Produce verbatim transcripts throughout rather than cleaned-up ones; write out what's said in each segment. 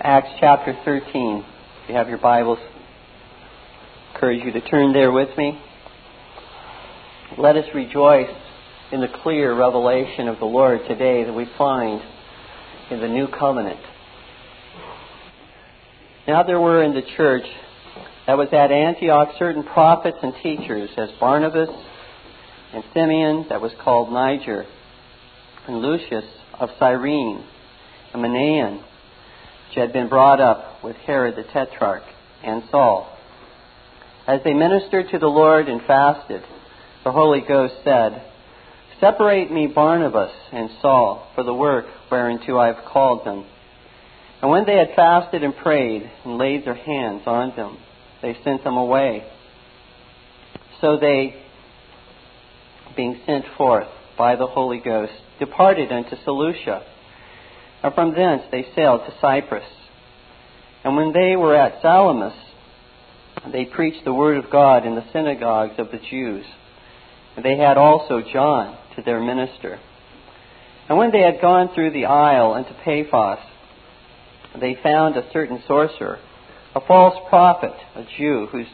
Acts chapter thirteen. If you have your Bibles, I encourage you to turn there with me. Let us rejoice in the clear revelation of the Lord today that we find in the new covenant. Now there were in the church that was at Antioch certain prophets and teachers, as Barnabas and Simeon, that was called Niger, and Lucius of Cyrene, and Manaen, which had been brought up with Herod the Tetrarch, and Saul. As they ministered to the Lord and fasted, the Holy Ghost said, "Separate me Barnabas and Saul for the work whereunto I have called them." And when they had fasted and prayed and laid their hands on them, they sent them away. So they, being sent forth by the Holy Ghost, departed unto Seleucia, and from thence they sailed to Cyprus. And when they were at Salamis, they preached the word of God in the synagogues of the Jews. And they had also John to their minister. And when they had gone through the isle unto Paphos, they found a certain sorcerer, a false prophet, a Jew, whose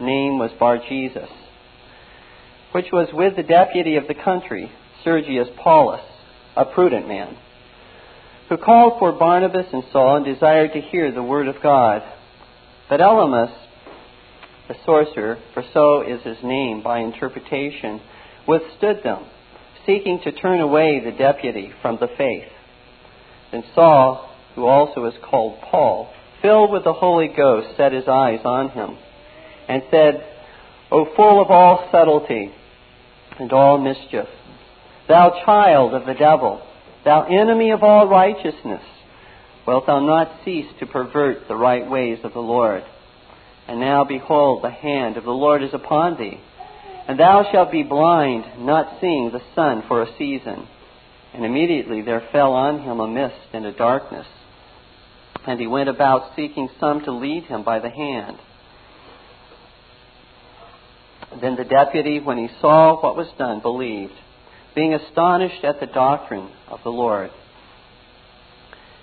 name was Bar-Jesus, which was with the deputy of the country, Sergius Paulus, a prudent man, who called for Barnabas and Saul and desired to hear the word of God. But Elymas, the sorcerer, for so is his name by interpretation, withstood them, seeking to turn away the deputy from the faith. And Saul, who also is called Paul, filled with the Holy Ghost, set his eyes on him, and said, "O full of all subtlety and all mischief, thou child of the devil, thou enemy of all righteousness, wilt thou not cease to pervert the right ways of the Lord? And now behold, the hand of the Lord is upon thee, and thou shalt be blind, not seeing the sun for a season." And immediately there fell on him a mist and a darkness, and he went about seeking some to lead him by the hand. Then the deputy, when he saw what was done, believed, being astonished at the doctrine of the Lord.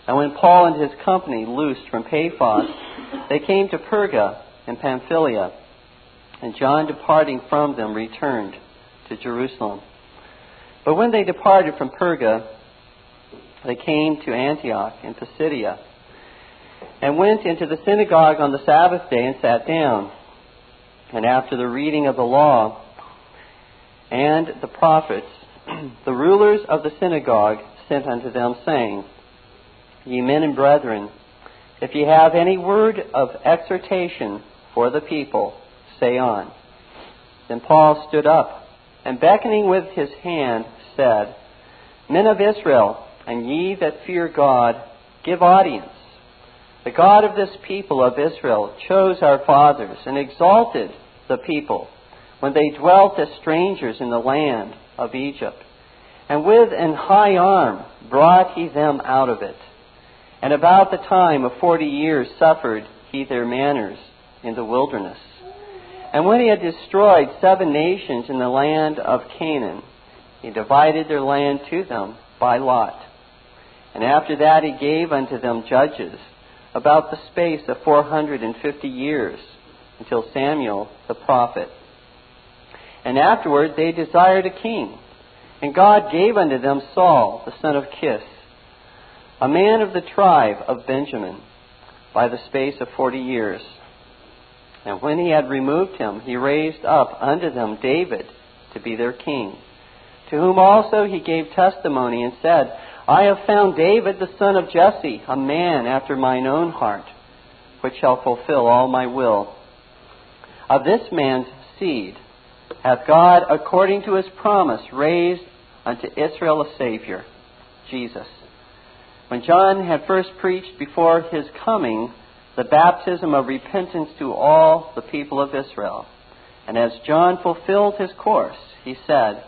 And when Paul and his company loosed from Paphos, they came to Perga and Pamphylia, and John, departing from them, returned to Jerusalem. But when they departed from Perga, they came to Antioch and Pisidia, and went into the synagogue on the Sabbath day and sat down. And after the reading of the law and the prophets, the rulers of the synagogue sent unto them, saying, "Ye men and brethren, if ye have any word of exhortation for the people, say on." Then Paul stood up, and beckoning with his hand, said, "Men of Israel, and ye that fear God, give audience. The God of this people of Israel chose our fathers, and exalted the people, when they dwelt as strangers in the land of Egypt. And with an high arm brought he them out of it. And about the time of forty years suffered he their manners in the wilderness. And when he had destroyed seven nations in the land of Canaan, he divided their land to them by lot. And after that he gave unto them judges about the space of four hundred and fifty years, until Samuel the prophet. And afterward they desired a king, and God gave unto them Saul, the son of Kish, a man of the tribe of Benjamin, by the space of forty years. And when he had removed him, he raised up unto them David to be their king, to whom also he gave testimony and said, I have found David the son of Jesse, a man after mine own heart, which shall fulfill all my will. Of this man's seed hath God, according to his promise, raised unto Israel a Savior, Jesus. When John had first preached before his coming the baptism of repentance to all the people of Israel, and as John fulfilled his course, he said,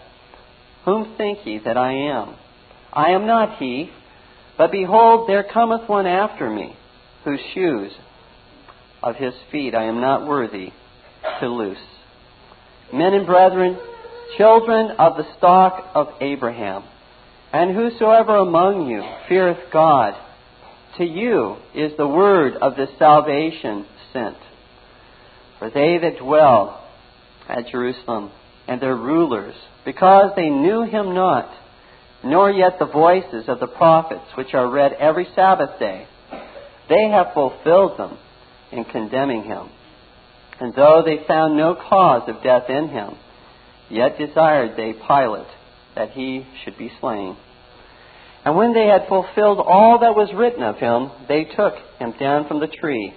Whom think ye that I am? I am not he, but behold, there cometh one after me, whose shoes of his feet I am not worthy to loose. Men and brethren, children of the stock of Abraham, and whosoever among you feareth God, to you is the word of the salvation sent. For they that dwell at Jerusalem and their rulers, because they knew him not, nor yet the voices of the prophets which are read every Sabbath day, they have fulfilled them in condemning him. And though they found no cause of death in him, yet desired they Pilate that he should be slain. And when they had fulfilled all that was written of him, they took him down from the tree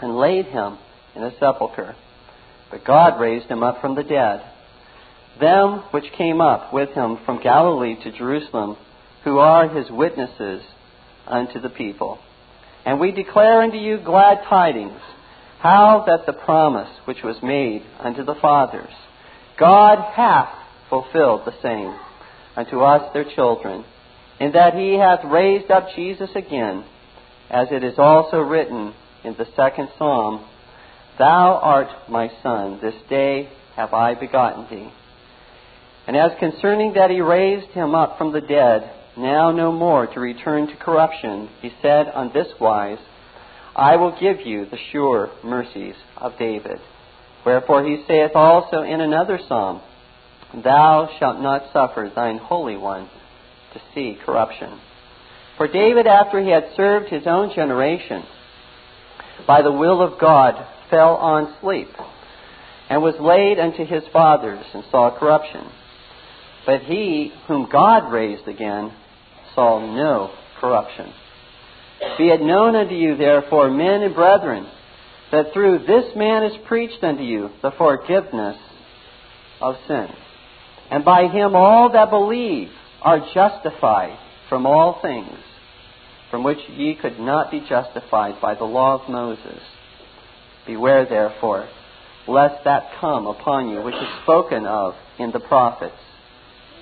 and laid him in a sepulchre. But God raised him up from the dead. Them which came up with him from Galilee to Jerusalem, who are his witnesses unto the people. And we declare unto you glad tidings, how that the promise which was made unto the fathers, God hath fulfilled the same unto us their children, in that he hath raised up Jesus again, as it is also written in the second Psalm, Thou art my Son, this day have I begotten thee. And as concerning that he raised him up from the dead, now no more to return to corruption, he said on this wise, I will give you the sure mercies of David. Wherefore he saith also in another psalm, Thou shalt not suffer thine Holy One to see corruption. For David, after he had served his own generation, by the will of God fell on sleep, and was laid unto his fathers, and saw corruption. But he whom God raised again saw no corruption. Be it known unto you, therefore, men and brethren, that through this man is preached unto you the forgiveness of sins. And by him all that believe are justified from all things, from which ye could not be justified by the law of Moses. Beware, therefore, lest that come upon you, which is spoken of in the prophets.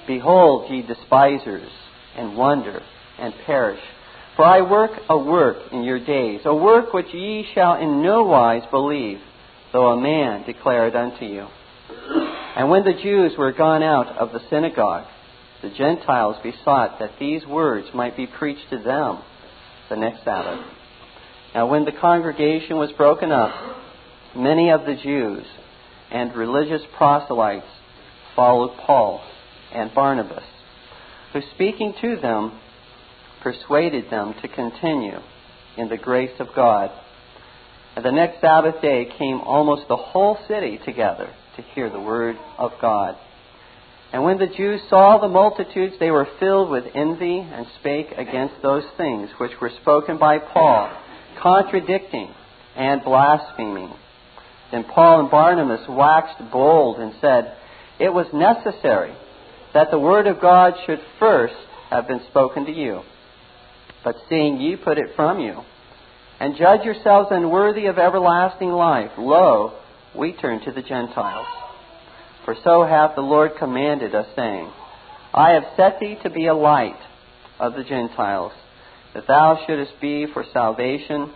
Behold, ye despisers, and wonder, and perish. For I work a work in your days, a work which ye shall in no wise believe, though a man declare it unto you. And when the Jews were gone out of the synagogue, the Gentiles besought that these words might be preached to them the next Sabbath. Now when the congregation was broken up, many of the Jews and religious proselytes followed Paul and Barnabas, who speaking to them, persuaded them to continue in the grace of God. And the next Sabbath day came almost the whole city together to hear the word of God. And when the Jews saw the multitudes, they were filled with envy and spake against those things which were spoken by Paul, contradicting and blaspheming. Then Paul and Barnabas waxed bold and said, It was necessary that the word of God should first have been spoken to you. But seeing ye put it from you, and judge yourselves unworthy of everlasting life, lo, we turn to the Gentiles. For so hath the Lord commanded us, saying, I have set thee to be a light of the Gentiles, that thou shouldest be for salvation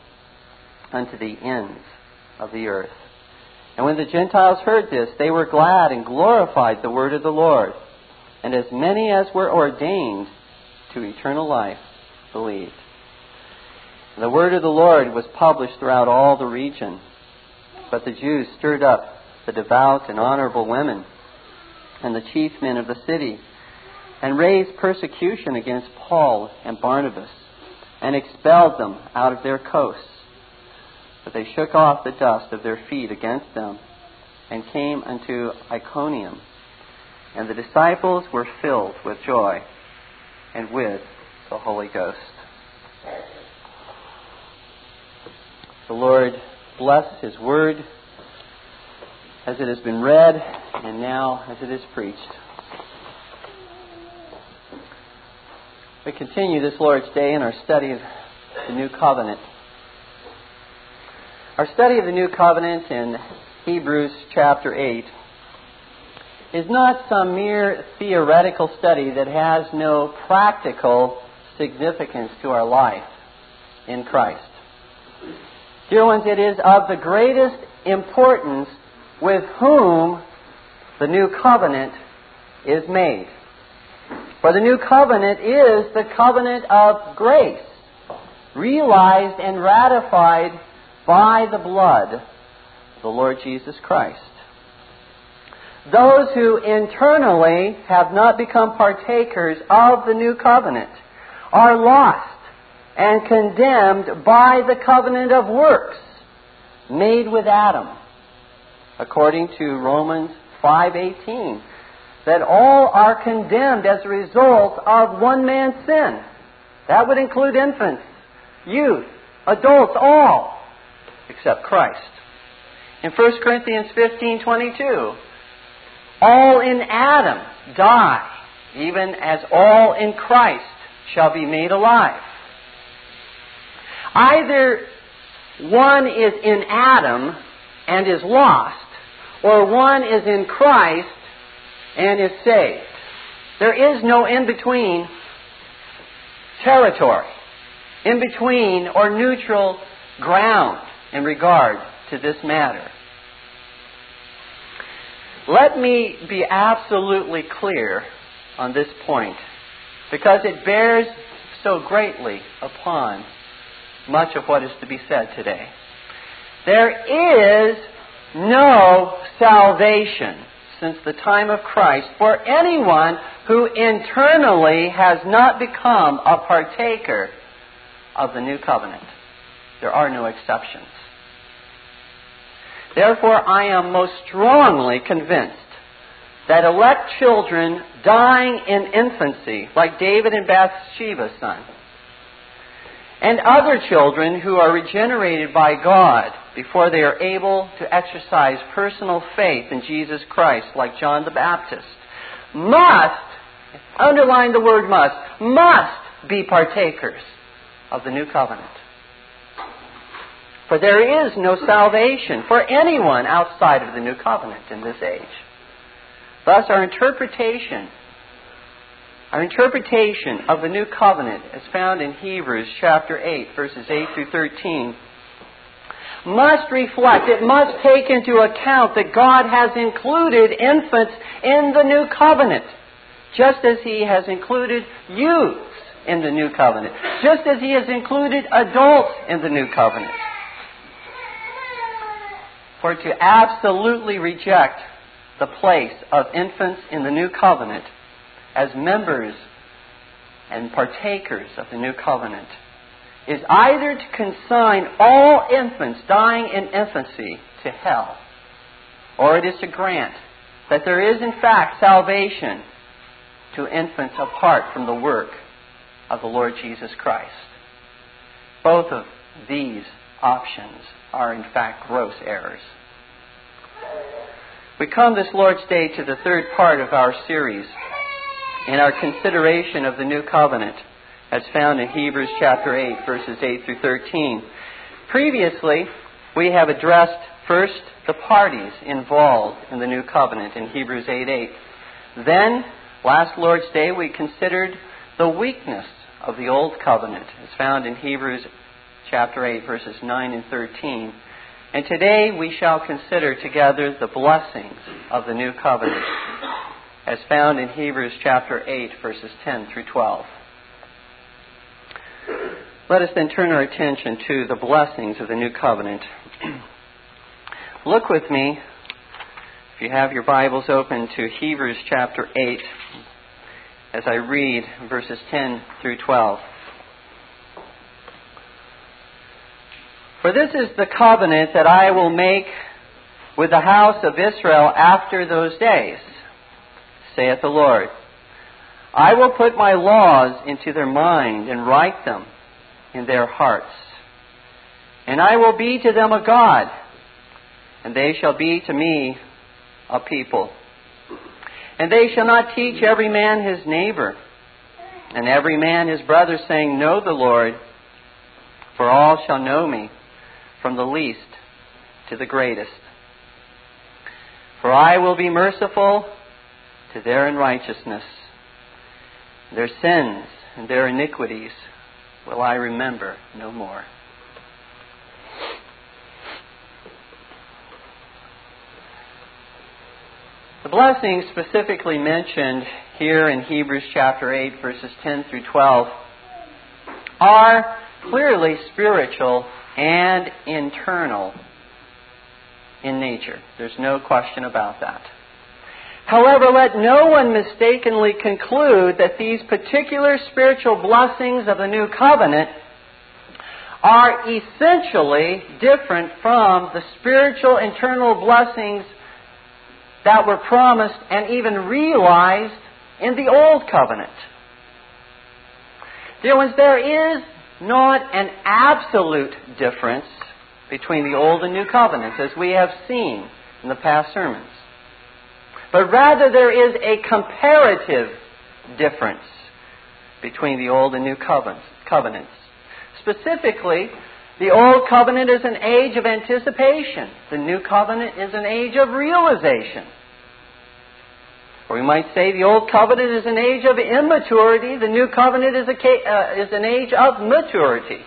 unto the ends of the earth. And when the Gentiles heard this, they were glad and glorified the word of the Lord. And as many as were ordained to eternal life believed. And the word of the Lord was published throughout all the region. But the Jews stirred up the devout and honorable women and the chief men of the city, and raised persecution against Paul and Barnabas, and expelled them out of their coasts. But they shook off the dust of their feet against them, and came unto Iconium. And the disciples were filled with joy and with the Holy Ghost. The Lord bless his word as it has been read and now as it is preached. We continue this Lord's Day in our study of the New Covenant. Our study of the New Covenant in Hebrews chapter eight is not some mere theoretical study that has no practical significance to our life in Christ. Dear ones, it is of the greatest importance with whom the new covenant is made. For the new covenant is the covenant of grace, realized and ratified by the blood of the Lord Jesus Christ. Those who internally have not become partakers of the new covenant are lost and condemned by the covenant of works made with Adam, according to Romans five eighteen, that all are condemned as a result of one man's sin. That would include infants, youth, adults, all, except Christ. In First Corinthians fifteen twenty-two, all in Adam die, even as all in Christ shall be made alive. Either one is in Adam and is lost, or one is in Christ and is saved. There is no in-between territory, in-between or neutral ground in regard to this matter. Let me be absolutely clear on this point, because it bears so greatly upon much of what is to be said today. There is no salvation since the time of Christ for anyone who internally has not become a partaker of the new covenant. There are no exceptions. Therefore, I am most strongly convinced that elect children dying in infancy, like David and Bathsheba's son, and other children who are regenerated by God before they are able to exercise personal faith in Jesus Christ, like John the Baptist, must, underline the word must, must be partakers of the new covenant. For there is no salvation for anyone outside of the new covenant in this age. Thus, our interpretation Our interpretation of the new covenant, as found in Hebrews chapter eight, verses eight through thirteen, must reflect, it must take into account that God has included infants in the new covenant, just as He has included youths in the new covenant, just as He has included adults in the new covenant. For to absolutely reject the place of infants in the new covenant as members and partakers of the new covenant is either to consign all infants dying in infancy to hell, or it is to grant that there is in fact salvation to infants apart from the work of the Lord Jesus Christ. Both of these options are in fact gross errors. We come this Lord's Day to the third part of our series in our consideration of the new covenant, as found in Hebrews chapter eight, verses eight through thirteen. Previously, we have addressed first the parties involved in the new covenant in Hebrews eight eight. Then, last Lord's Day, we considered the weakness of the old covenant, as found in Hebrews chapter eight, verses nine and thirteen. And today we shall consider together the blessings of the new covenant, as found in Hebrews chapter eight, verses ten through twelve. Let us then turn our attention to the blessings of the new covenant. Look with me, if you have your Bibles open, to Hebrews chapter eight, as I read verses ten through twelve. For this is the covenant that I will make with the house of Israel after those days, saith the Lord. I will put my laws into their mind and write them in their hearts. And I will be to them a God, and they shall be to me a people. And they shall not teach every man his neighbor, and every man his brother, saying, Know the Lord, for all shall know me, from the least to the greatest. For I will be merciful to their unrighteousness, their sins and their iniquities will I remember no more. The blessings specifically mentioned here in Hebrews chapter eight, verses ten through twelve, are clearly spiritual and internal in nature. There's no question about that. However, let no one mistakenly conclude that these particular spiritual blessings of the new covenant are essentially different from the spiritual internal blessings that were promised and even realized in the old covenant. Dear ones, there is not an absolute difference between the old and new covenants, as we have seen in the past sermons. But rather there is a comparative difference between the old and new covenants. Specifically, the old covenant is an age of anticipation. The new covenant is an age of realization. Or we might say the old covenant is an age of immaturity. The new covenant is, a, uh, is an age of maturity.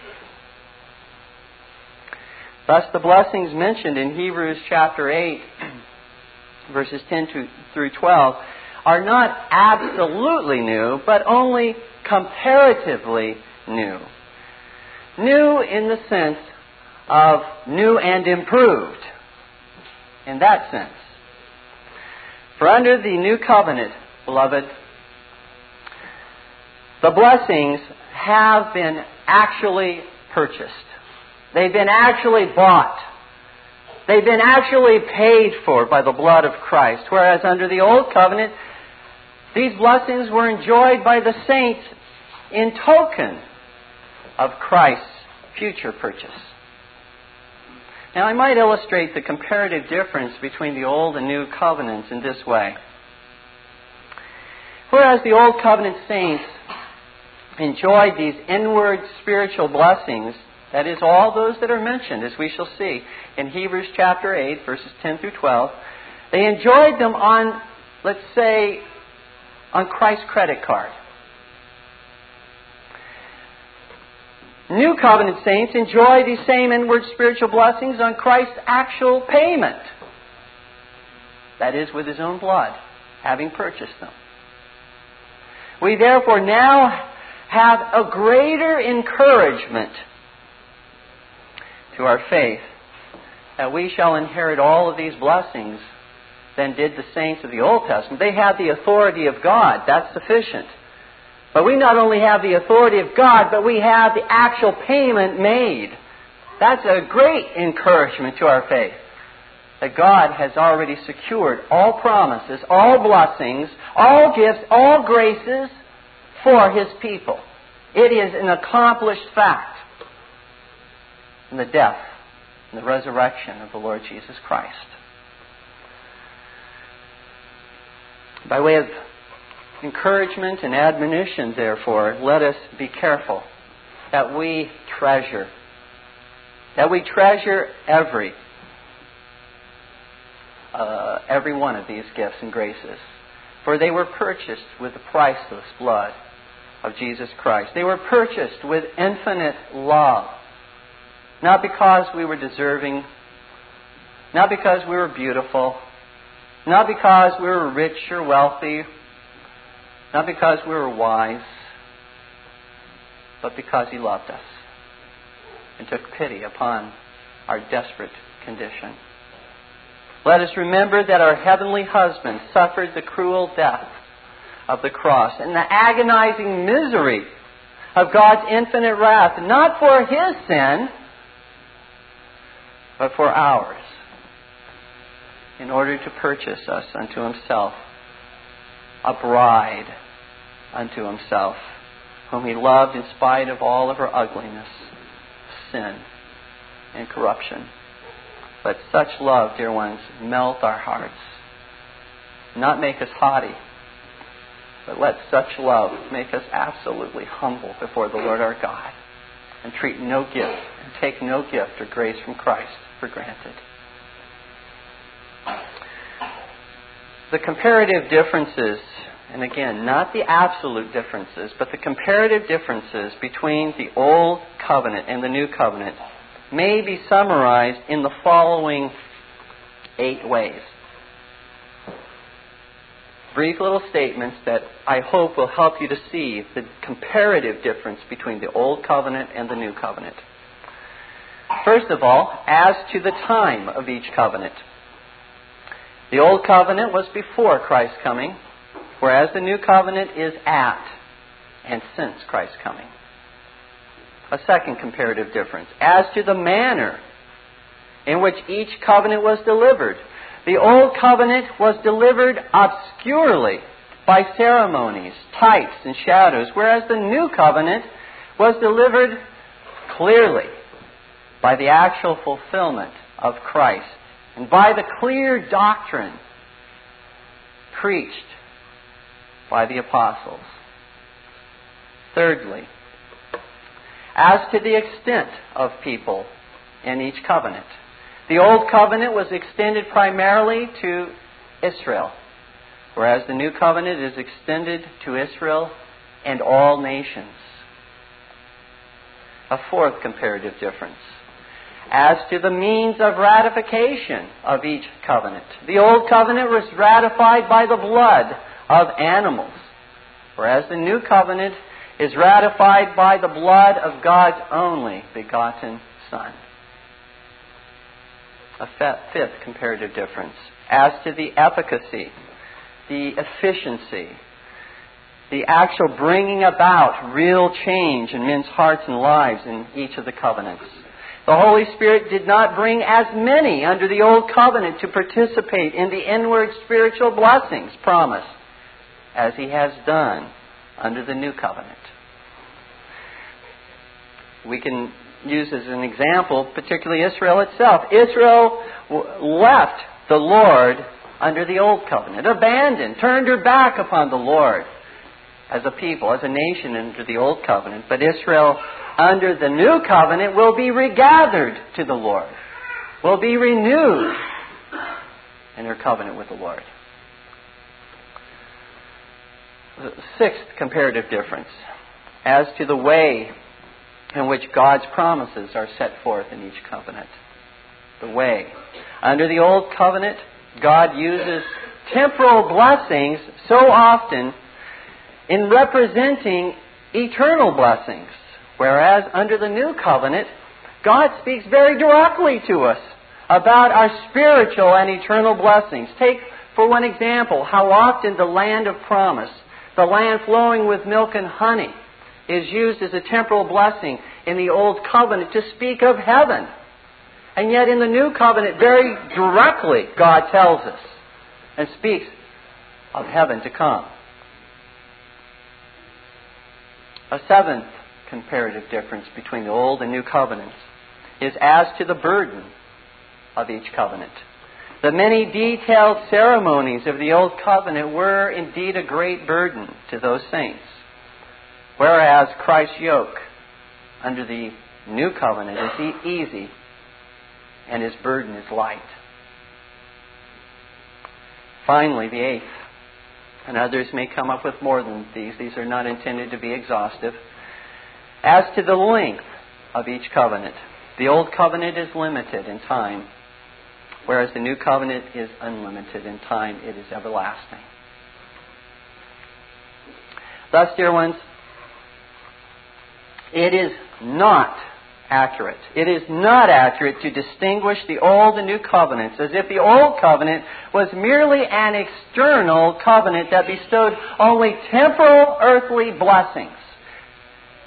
Thus, the blessings mentioned in Hebrews chapter eight, verses ten through twelve, are not absolutely new, but only comparatively new. New in the sense of new and improved, in that sense. For under the new covenant, beloved, the blessings have been actually purchased. They've been actually bought. They've been actually paid for by the blood of Christ. Whereas under the old covenant, these blessings were enjoyed by the saints in token of Christ's future purchase. Now, I might illustrate the comparative difference between the old and new covenants in this way. Whereas the old covenant saints enjoyed these inward spiritual blessings, that is, all those that are mentioned, as we shall see in Hebrews chapter eight, verses ten through twelve, they enjoyed them on, let's say, on Christ's credit card. New covenant saints enjoy these same inward spiritual blessings on Christ's actual payment. That is, with His own blood, having purchased them. We therefore now have a greater encouragement to our faith that we shall inherit all of these blessings than did the saints of the Old Testament. They had the authority of God. That's sufficient. But we not only have the authority of God, but we have the actual payment made. That's a great encouragement to our faith, that God has already secured all promises, all blessings, all gifts, all graces for His people. It is an accomplished fact in the death and the resurrection of the Lord Jesus Christ. By way of encouragement and admonition, therefore, let us be careful that we treasure, that we treasure every, uh, every one of these gifts and graces. For they were purchased with the priceless blood of Jesus Christ. They were purchased with infinite love, not because we were deserving, not because we were beautiful, not because we were rich or wealthy, not because we were wise, but because He loved us and took pity upon our desperate condition. Let us remember that our heavenly husband suffered the cruel death of the cross and the agonizing misery of God's infinite wrath, not for His sin, but for ours, in order to purchase us unto Himself, a bride unto Himself, whom He loved in spite of all of her ugliness, sin, and corruption. Let such love, dear ones, melt our hearts, not make us haughty, but let such love make us absolutely humble before the Lord our God, and treat no gift, and take no gift or grace from Christ for granted. The comparative differences, and again, not the absolute differences, but the comparative differences between the Old Covenant and the New Covenant may be summarized in the following eight ways. brief little statements that I hope will help you to see the comparative difference between the Old Covenant and the New Covenant. First of all, as to the time of each covenant. The Old Covenant was before Christ's coming, whereas the New Covenant is at and since Christ's coming. A second comparative difference. As to the manner in which each covenant was delivered. The Old Covenant was delivered obscurely by ceremonies, types, and shadows, whereas the New Covenant was delivered clearly by the actual fulfillment of Christ and by the clear doctrine preached by the apostles. Thirdly, as to the extent of people in each covenant. The Old Covenant was extended primarily to Israel, whereas the New Covenant is extended to Israel and all nations. A fourth comparative difference. As to the means of ratification of each covenant. The Old Covenant was ratified by the blood of animals, whereas the New Covenant is ratified by the blood of God's only begotten Son. A fifth comparative difference. As to the efficacy, the efficiency, the actual bringing about real change in men's hearts and lives in each of the covenants. The Holy Spirit did not bring as many under the Old Covenant to participate in the inward spiritual blessings promised as He has done under the New Covenant. We can use as an example, particularly Israel itself. Israel left the Lord under the Old Covenant, abandoned, turned her back upon the Lord as a people, as a nation under the Old Covenant. But Israel under the New Covenant will be regathered to the Lord, will be renewed in her covenant with the Lord. The sixth comparative difference, as to the way in which God's promises are set forth in each covenant. The way. Under the Old Covenant, God uses temporal blessings so often in representing eternal blessings, whereas under the New Covenant, God speaks very directly to us about our spiritual and eternal blessings. Take, for one example, how often the land of promise, the land flowing with milk and honey, is used as a temporal blessing in the Old Covenant to speak of heaven. And yet in the New Covenant, very directly, God tells us and speaks of heaven to come. A seventh comparative difference between the Old and New Covenants is as to the burden of each covenant. The many detailed ceremonies of the Old Covenant were indeed a great burden to those saints, whereas Christ's yoke under the New Covenant is easy and His burden is light. Finally, the eighth, and others may come up with more than these. These are not intended to be exhaustive. As to the length of each covenant, the Old Covenant is limited in time, whereas the New Covenant is unlimited in time. It is everlasting. Thus, dear ones, it is not accurate. It is not accurate to distinguish the Old and New Covenants as if the Old Covenant was merely an external covenant that bestowed only temporal earthly blessings,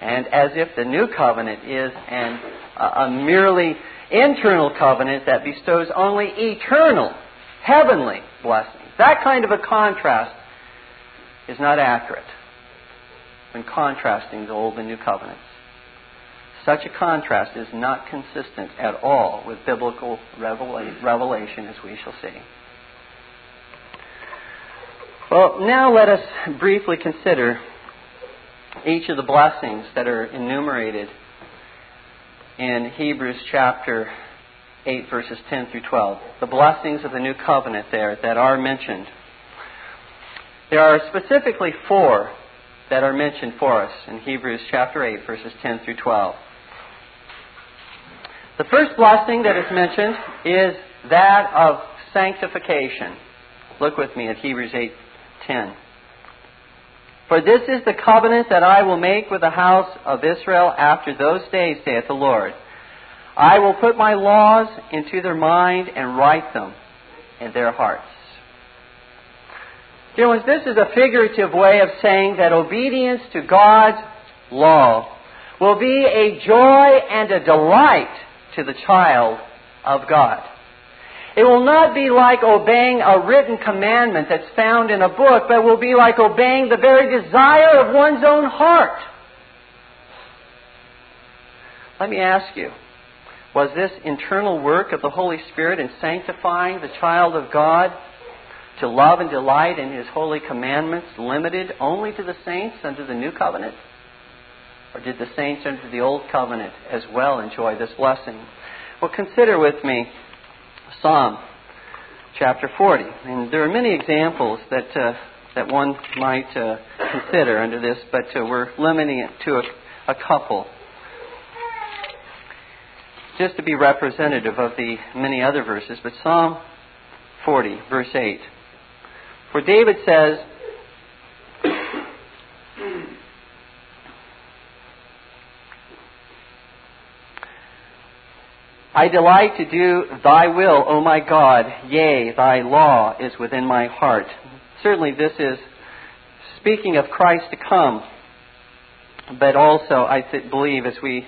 and as if the New Covenant is an, a merely internal covenant that bestows only eternal, heavenly blessings. That kind of a contrast is not accurate when contrasting the Old and New Covenants. Such a contrast is not consistent at all with biblical revela- revelation, as we shall see. Well, now let us briefly consider each of the blessings that are enumerated in Hebrews chapter eight, verses ten through twelve. The blessings of the New Covenant there that are mentioned. There are specifically four that are mentioned for us in Hebrews chapter eight, verses ten through twelve. The first blessing that is mentioned is that of sanctification. Look with me at Hebrews eight, ten. For this is the covenant that I will make with the house of Israel after those days, saith the Lord. I will put my laws into their mind and write them in their hearts. Dear ones, this is a figurative way of saying that obedience to God's law will be a joy and a delight to the child of God. It will not be like obeying a written commandment that's found in a book, but will be like obeying the very desire of one's own heart. Let me ask you, was this internal work of the Holy Spirit in sanctifying the child of God to love and delight in His holy commandments limited only to the saints under the new covenant? Or did the saints under the old covenant as well enjoy this blessing? Well, consider with me Psalm chapter forty. And there are many examples that uh, that one might uh, consider under this, but uh, we're limiting it to a, a couple, just to be representative of the many other verses. But Psalm forty, verse eight. For David says, I delight to do thy will, O my God, yea, thy law is within my heart. Certainly this is speaking of Christ to come, but also I th- believe, as we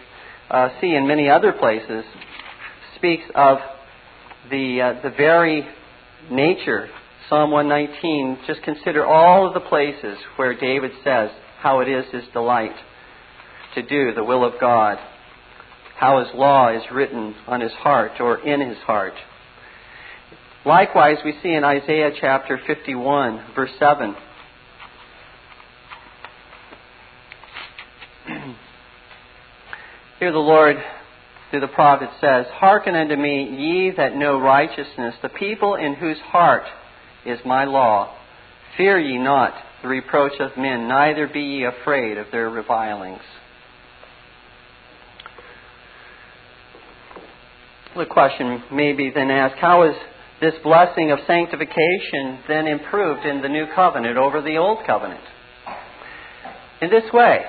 uh, see in many other places, speaks of the uh, the very nature. Psalm one nineteen, just consider all of the places where David says how it is his delight to do the will of God, how His law is written on his heart or in his heart. Likewise, we see in Isaiah chapter fifty-one, verse seven. Here the Lord, through the prophet, says, Hearken unto me, ye that know righteousness, the people in whose heart is my law. Fear ye not the reproach of men, neither be ye afraid of their revilings. The question may be then asked, how is this blessing of sanctification then improved in the new covenant over the old covenant? In this way,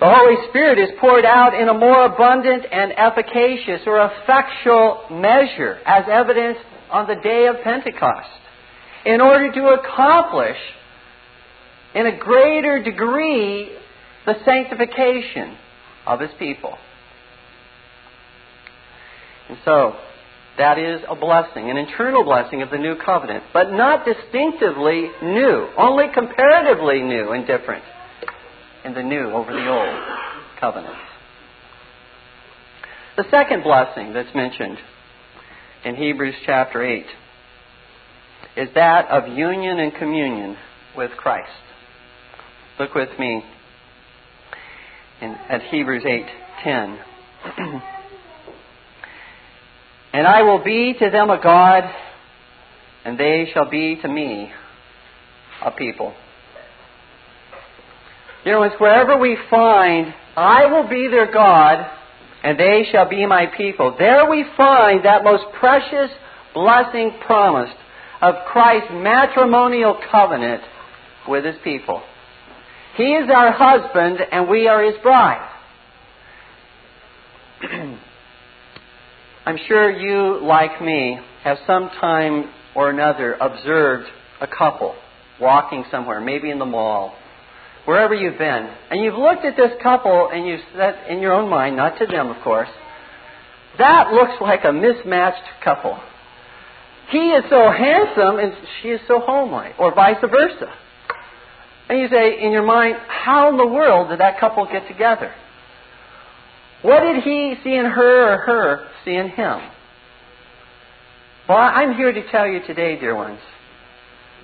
the Holy Spirit is poured out in a more abundant and efficacious or effectual measure, as evidenced on the day of Pentecost, in order to accomplish in a greater degree the sanctification of His people. And so, that is a blessing, an internal blessing of the new covenant, but not distinctively new, only comparatively new and different in the new over the old covenant. The second blessing that's mentioned in Hebrews chapter eight is that of union and communion with Christ. Look with me in, at Hebrews eight ten. And I will be to them a God, and they shall be to me a people. You know, it's wherever we find, I will be their God, and they shall be my people. There we find that most precious blessing promised of Christ's matrimonial covenant with His people. He is our husband, and we are His bride. I'm sure you, like me, have some time or another observed a couple walking somewhere, maybe in the mall, wherever you've been. And you've looked at this couple and you've said in your own mind, not to them, of course, that looks like a mismatched couple. He is so handsome and she is so homely, or vice versa. And you say in your mind, how in the world did that couple get together? What did he see in her or her see in him? Well, I'm here to tell you today, dear ones,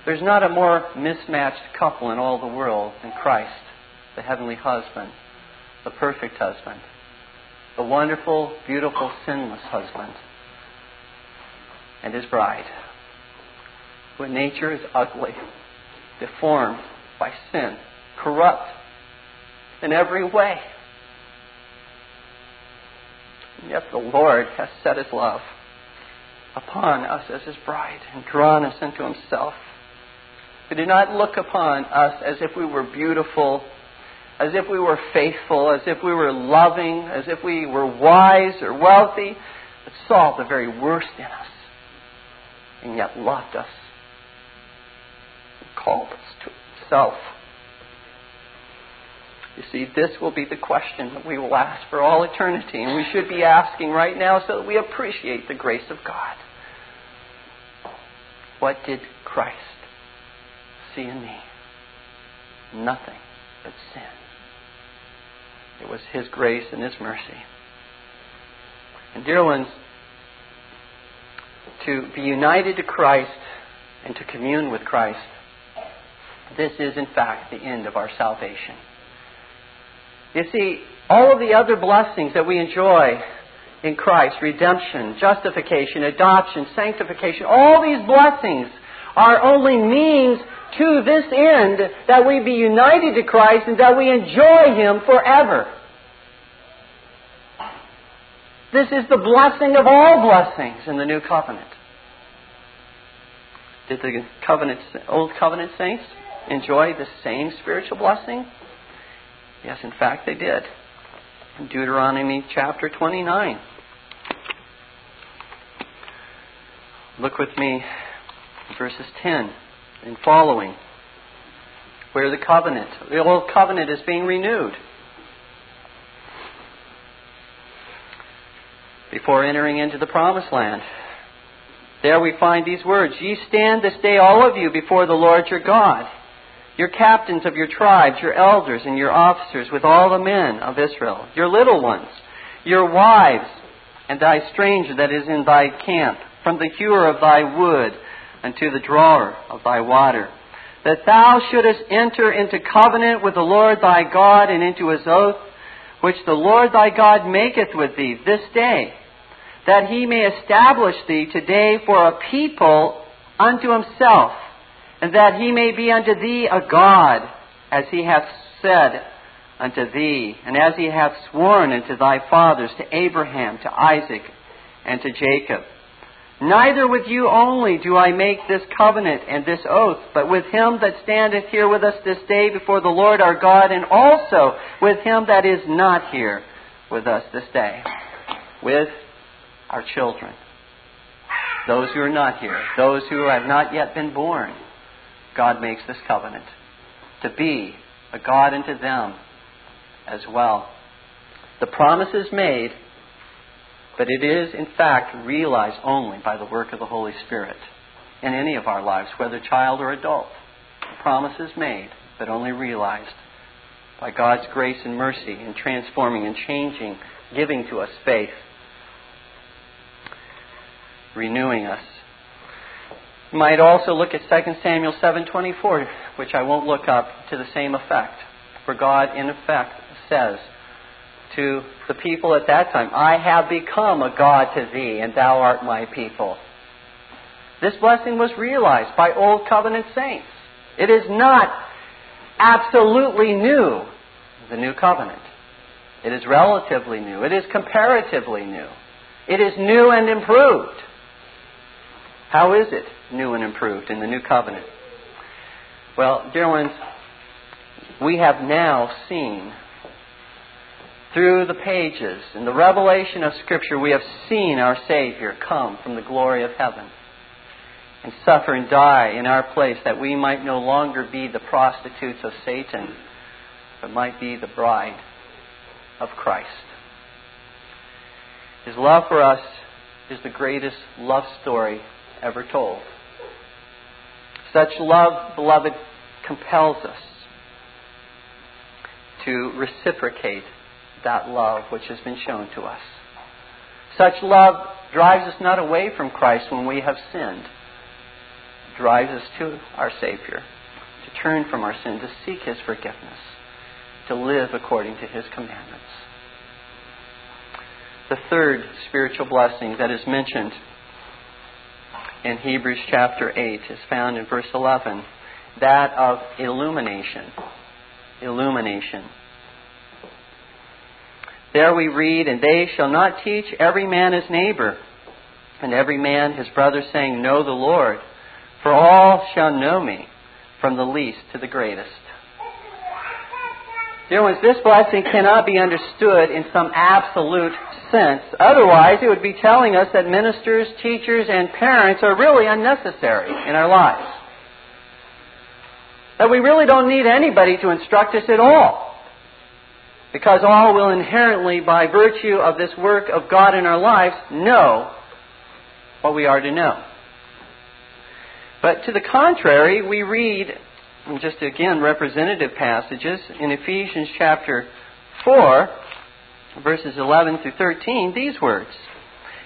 there's not a more mismatched couple in all the world than Christ, the heavenly husband, the perfect husband, the wonderful, beautiful, sinless husband, and His bride, who in nature is ugly, deformed by sin, corrupt in every way. Yet the Lord has set His love upon us as His bride and drawn us into Himself. who do not look upon us as if we were beautiful, as if we were faithful, as if we were loving, as if we were wise or wealthy, but saw the very worst in us and yet loved us and called us to himself. You see, this will be the question that we will ask for all eternity, and we should be asking right now so that we appreciate the grace of God. What did Christ see in me? Nothing but sin. It was His grace and His mercy. And dear ones, to be united to Christ and to commune with Christ, this is in fact the end of our salvation. You see, all of the other blessings that we enjoy in Christ, redemption, justification, adoption, sanctification, all these blessings are only means to this end that we be united to Christ and that we enjoy Him forever. This is the blessing of all blessings in the New Covenant. Did the covenant, Old Covenant saints enjoy the same spiritual blessing? Yes, in fact, they did. In Deuteronomy chapter twenty-nine. Look with me, verses ten and following, where the covenant, the Old Covenant is being renewed. Before entering into the Promised Land. There we find these words, "Ye stand this day, all of you, before the Lord your God, your captains of your tribes, your elders and your officers, with all the men of Israel, your little ones, your wives, and thy stranger that is in thy camp, from the hewer of thy wood unto the drawer of thy water, that thou shouldest enter into covenant with the Lord thy God and into his oath, which the Lord thy God maketh with thee this day, that he may establish thee today for a people unto himself, and that he may be unto thee a God, as he hath said unto thee, and as he hath sworn unto thy fathers, to Abraham, to Isaac, and to Jacob. Neither with you only do I make this covenant and this oath, but with him that standeth here with us this day before the Lord our God, and also with him that is not here with us this day," with our children, those who are not here, those who have not yet been born. God makes this covenant to be a God unto them as well. The promise is made, but it is in fact realized only by the work of the Holy Spirit in any of our lives, whether child or adult. The promise is made, but only realized by God's grace and mercy in transforming and changing, giving to us faith, renewing us. You might also look at Second Samuel seven twenty-four, which I won't look up, to the same effect. For God, in effect, says to the people at that time, "I have become a God to thee, and thou art my people." This blessing was realized by Old Covenant saints. It is not absolutely new, the New Covenant. It is relatively new. It is comparatively new. It is new and improved. How is it new and improved in the New Covenant? Well, dear ones, we have now seen through the pages and the revelation of Scripture, we have seen our Savior come from the glory of heaven and suffer and die in our place, that we might no longer be the prostitutes of Satan, but might be the bride of Christ. His love for us is the greatest love story ever told. Such love, beloved, compels us to reciprocate that love which has been shown to us. Such love drives us not away from Christ when we have sinned. It drives us to our Savior, to turn from our sin, to seek His forgiveness, to live according to His commandments. The third spiritual blessing that is mentioned in Hebrews chapter eight is found in verse eleven, that of illumination. Illumination. There we read, "And they shall not teach every man his neighbor, and every man his brother, saying, Know the Lord, for all shall know me, from the least to the greatest. Dear ones, this blessing cannot be understood in some absolute sense. Otherwise, it would be telling us that ministers, teachers, and parents are really unnecessary in our lives. That we really don't need anybody to instruct us at all. Because all will inherently, by virtue of this work of God in our lives, know what we are to know. But to the contrary, we read, and just again, representative passages in Ephesians chapter four, verses eleven through thirteen, these words.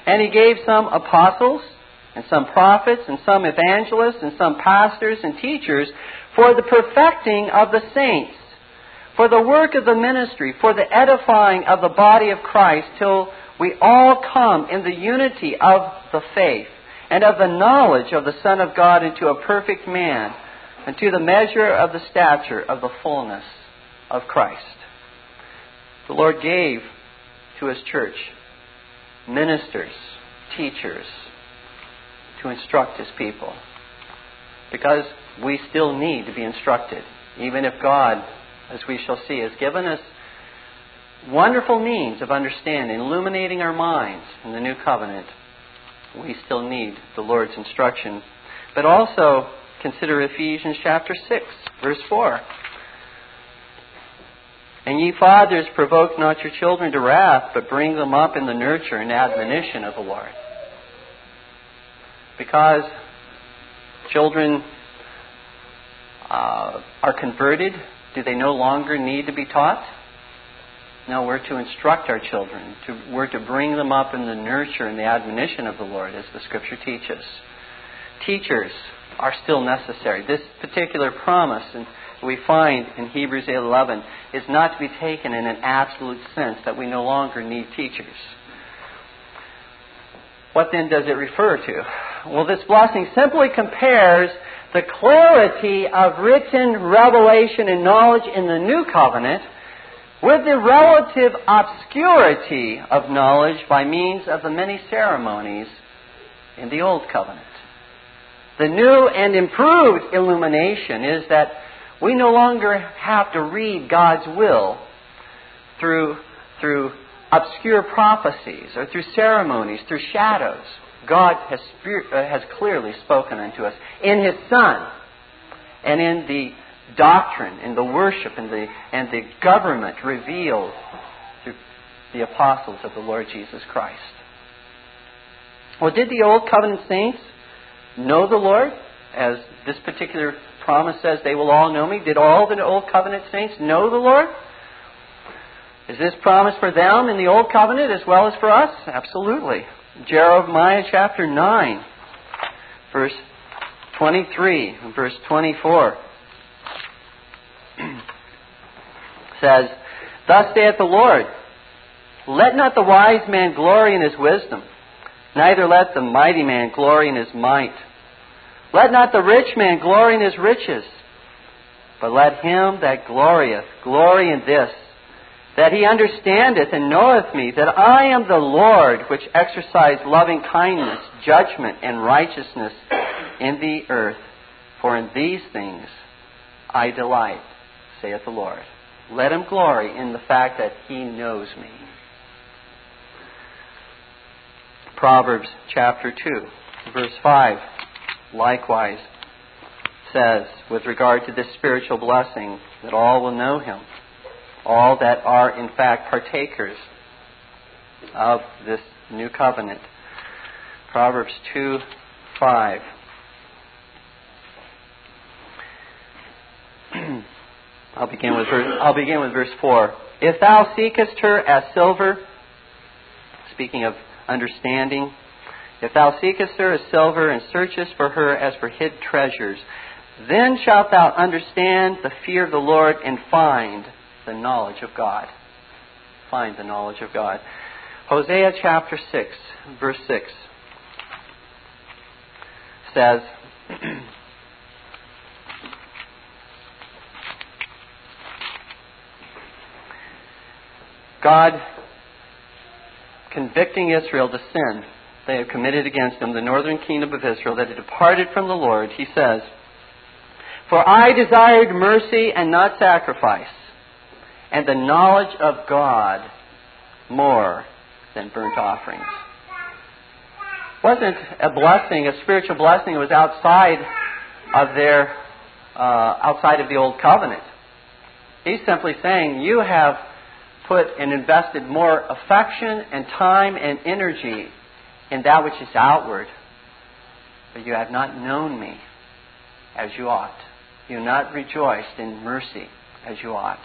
And he gave some apostles, and some prophets, and some evangelists, and some pastors and teachers for the perfecting of the saints, for the work of the ministry, for the edifying of the body of Christ, till we all come in the unity of the faith and of the knowledge of the Son of God into a perfect man, and to the measure of the stature of the fullness of Christ. The Lord gave to His church ministers, teachers, to instruct His people. Because we still need to be instructed, even if God, as we shall see, has given us wonderful means of understanding, illuminating our minds in the new covenant. We still need the Lord's instruction. But also, consider Ephesians chapter six, verse four. And ye fathers, provoke not your children to wrath, but bring them up in the nurture and admonition of the Lord. Because children uh, are converted, do they no longer need to be taught? No, we're to instruct our children. To, we're to bring them up in the nurture and the admonition of the Lord, as the Scripture teaches. Teachers are still necessary. This particular promise and we find in Hebrews eleven is not to be taken in an absolute sense that we no longer need teachers. What then does it refer to? Well, this blessing simply compares the clarity of written revelation and knowledge in the new covenant with the relative obscurity of knowledge by means of the many ceremonies in the old covenant. The new and improved illumination is that we no longer have to read God's will through through obscure prophecies or through ceremonies, through shadows. God has, has clearly spoken unto us in His Son and in the doctrine, in the worship, and the, and the government revealed through the apostles of the Lord Jesus Christ. Well, did the Old Covenant saints know the Lord, as this particular promise says, they will all know me? Did all the Old Covenant saints know the Lord? Is this promise for them in the Old Covenant as well as for us? Absolutely. Jeremiah chapter nine, verse twenty-three and verse twenty-four says, Thus saith the Lord, let not the wise man glory in his wisdom, neither let the mighty man glory in his might. Let not the rich man glory in his riches, but let him that glorieth glory in this, that he understandeth and knoweth me, that I am the Lord, which exercise loving kindness, judgment, and righteousness in the earth. For in these things I delight, saith the Lord. Let him glory in the fact that he knows me. Proverbs chapter two, verse five, likewise says, with regard to this spiritual blessing, that all will know Him, all that are in fact partakers of this new covenant. Proverbs two, five. I'll begin with verse, I'll begin with verse four. If thou seekest her as silver, speaking of understanding, if thou seekest her as silver, and searchest for her as for hid treasures, then shalt thou understand the fear of the Lord, and find the knowledge of God. Find the knowledge of God. Hosea chapter six, verse six says, God, convicting Israel to sin they have committed against Him, the northern kingdom of Israel, that it departed from the Lord, He says, For I desired mercy and not sacrifice, and the knowledge of God more than burnt offerings. Wasn't a blessing, a spiritual blessing. It was outside of their, uh, outside of the old covenant. He's simply saying, you have put and invested more affection and time and energy in that which is outward, but you have not known me as you ought. You have not rejoiced in mercy as you ought.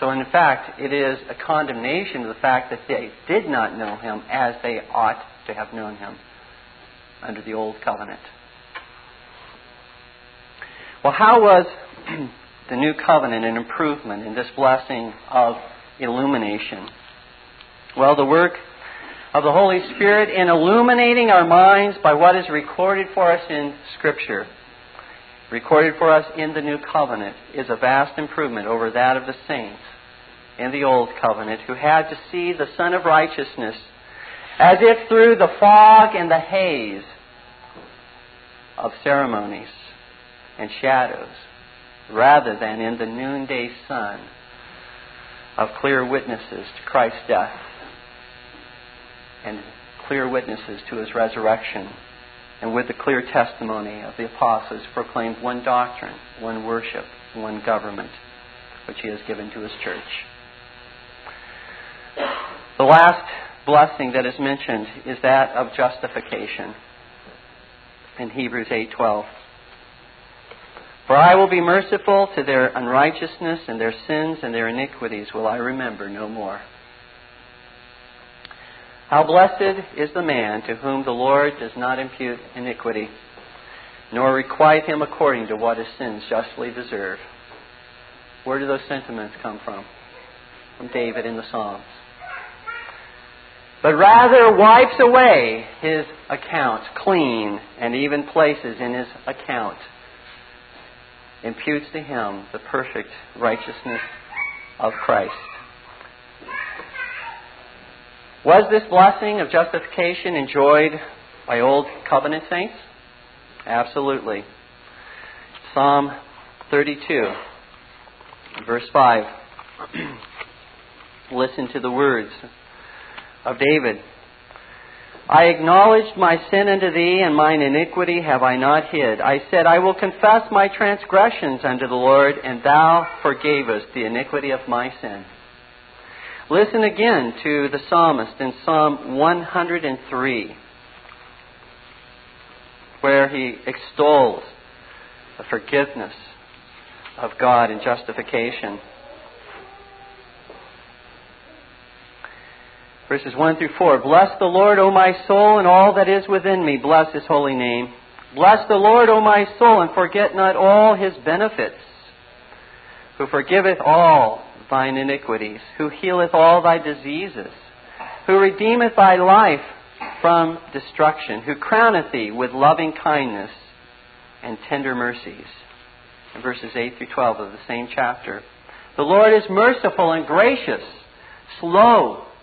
So in fact, it is a condemnation of the fact that they did not know him as they ought to have known him under the old covenant. Well, how was the new covenant an improvement in this blessing of illumination? Well, the work of the Holy Spirit in illuminating our minds by what is recorded for us in Scripture, recorded for us in the new covenant, is a vast improvement over that of the saints in the old covenant, who had to see the Son of Righteousness as if through the fog and the haze of ceremonies and shadows, rather than in the noonday sun of clear witnesses to Christ's death and clear witnesses to his resurrection, and with the clear testimony of the apostles proclaimed one doctrine, one worship, one government, which he has given to his church. The last blessing that is mentioned is that of justification in Hebrews eight twelve. For I will be merciful to their unrighteousness, and their sins and their iniquities will I remember no more. How blessed is the man to whom the Lord does not impute iniquity, nor requite him according to what his sins justly deserve. Where do those sentiments come from? From David in the Psalms. But rather wipes away his account clean, and even places in his account, imputes to him the perfect righteousness of Christ. Was this blessing of justification enjoyed by old covenant saints? Absolutely. Psalm thirty-two, verse five. Listen to the words of David. I acknowledged my sin unto thee, and mine iniquity have I not hid. I said, I will confess my transgressions unto the Lord, and thou forgavest the iniquity of my sin. Listen again to the psalmist in Psalm one hundred three, where he extols the forgiveness of God and justification. Verses one through four. Bless the Lord, O my soul, and all that is within me. Bless his holy name. Bless the Lord, O my soul, and forget not all his benefits, who forgiveth all thine iniquities, who healeth all thy diseases, who redeemeth thy life from destruction, who crowneth thee with loving kindness and tender mercies. And verses eight through twelve of the same chapter. The Lord is merciful and gracious, slow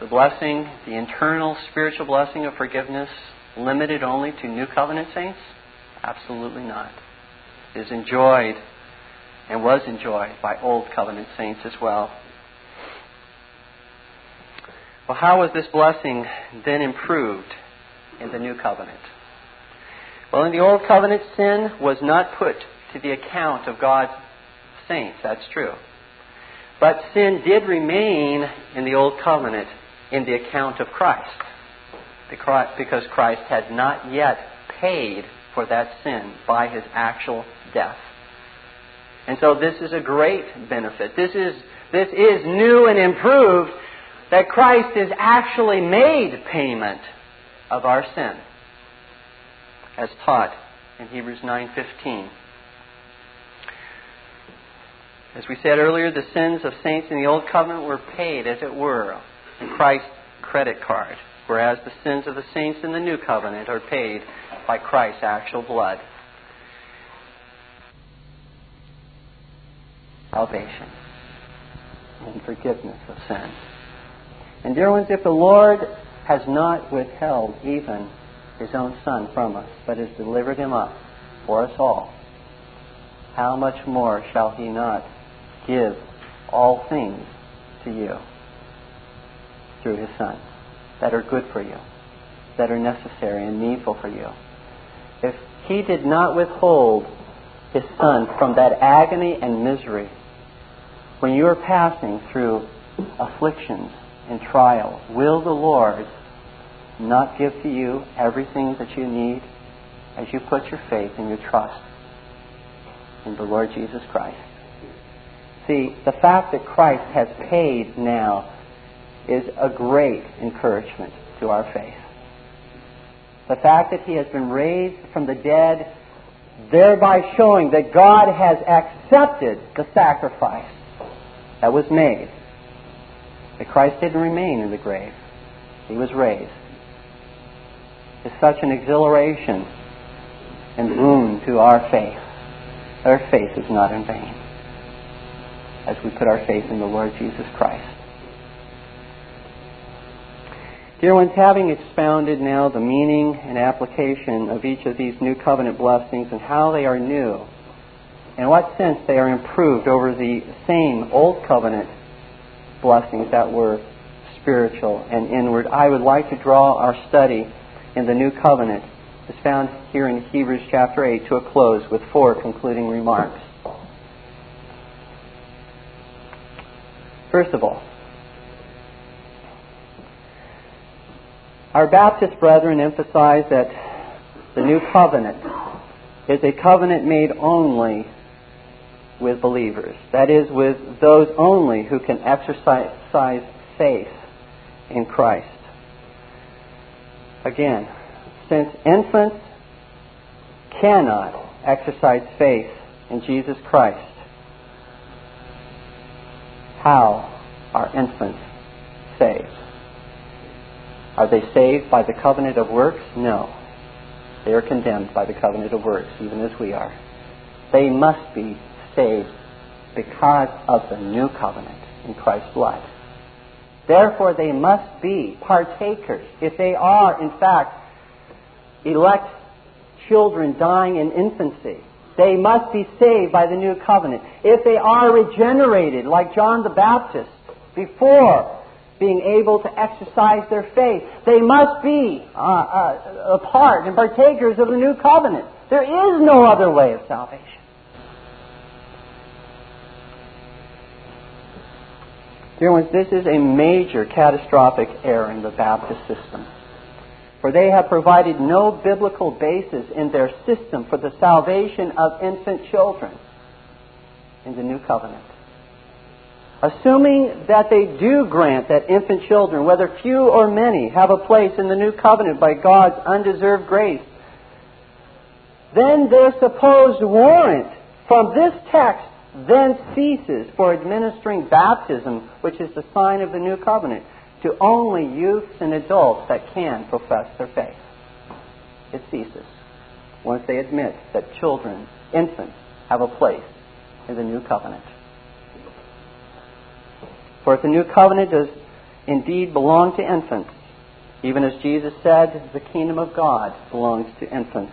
The blessing, the internal spiritual blessing of forgiveness, limited only to new covenant saints? Absolutely not. It is enjoyed and was enjoyed by old covenant saints as well. Well, how was this blessing then improved in the new covenant? Well, in the old covenant, sin was not put to the account of God's saints. That's true. But sin did remain in the old covenant in the account of Christ, because Christ had not yet paid for that sin by his actual death. And so this is a great benefit. This is, this is new and improved, that Christ has actually made payment of our sin, as taught in Hebrews nine fifteen. As we said earlier, the sins of saints in the Old Covenant were paid, as it were, in Christ's credit card, whereas the sins of the saints in the New Covenant are paid by Christ's actual blood. Salvation and forgiveness of sin. And dear ones, if the Lord has not withheld even His own Son from us, but has delivered Him up for us all, how much more shall He not give all things to you through His Son that are good for you, that are necessary and needful for you? If He did not withhold His Son from that agony and misery when you are passing through afflictions and trials, will the Lord not give to you everything that you need as you put your faith and your trust in the Lord Jesus Christ? See, the fact that Christ has paid now is a great encouragement to our faith. The fact that He has been raised from the dead, thereby showing that God has accepted the sacrifice that was made. That Christ didn't remain in the grave. He was raised. It's such an exhilaration and boon to our faith. Our faith is not in vain as we put our faith in the Lord Jesus Christ. Dear ones, having expounded now the meaning and application of each of these new covenant blessings and how they are new, in what sense they are improved over the same old covenant blessings that were spiritual and inward, I would like to draw our study in the new covenant, as found here in Hebrews chapter eight, to a close with four concluding remarks. First of all, our Baptist brethren emphasize that the new covenant is a covenant made only with believers. That is, with those only who can exercise faith in Christ. Again, since infants cannot exercise faith in Jesus Christ, how are infants saved? Are they saved by the covenant of works? No. They are condemned by the covenant of works, even as we are. They must be saved because of the new covenant in Christ's blood. Therefore, they must be partakers. If they are, in fact, elect children dying in infancy, they must be saved by the new covenant. If they are regenerated, like John the Baptist, before being able to exercise their faith, they must be uh, uh, a part and partakers of the new covenant. There is no other way of salvation. Dear ones, this is a major catastrophic error in the Baptist system, for they have provided no biblical basis in their system for the salvation of infant children in the new covenant. Assuming that they do grant that infant children, whether few or many, have a place in the new covenant by God's undeserved grace, then their supposed warrant from this text then ceases for administering baptism, which is the sign of the new covenant, to only youths and adults that can profess their faith. It ceases once they admit that children, infants, have a place in the new covenant. For if the new covenant does indeed belong to infants, even as Jesus said, the kingdom of God belongs to infants,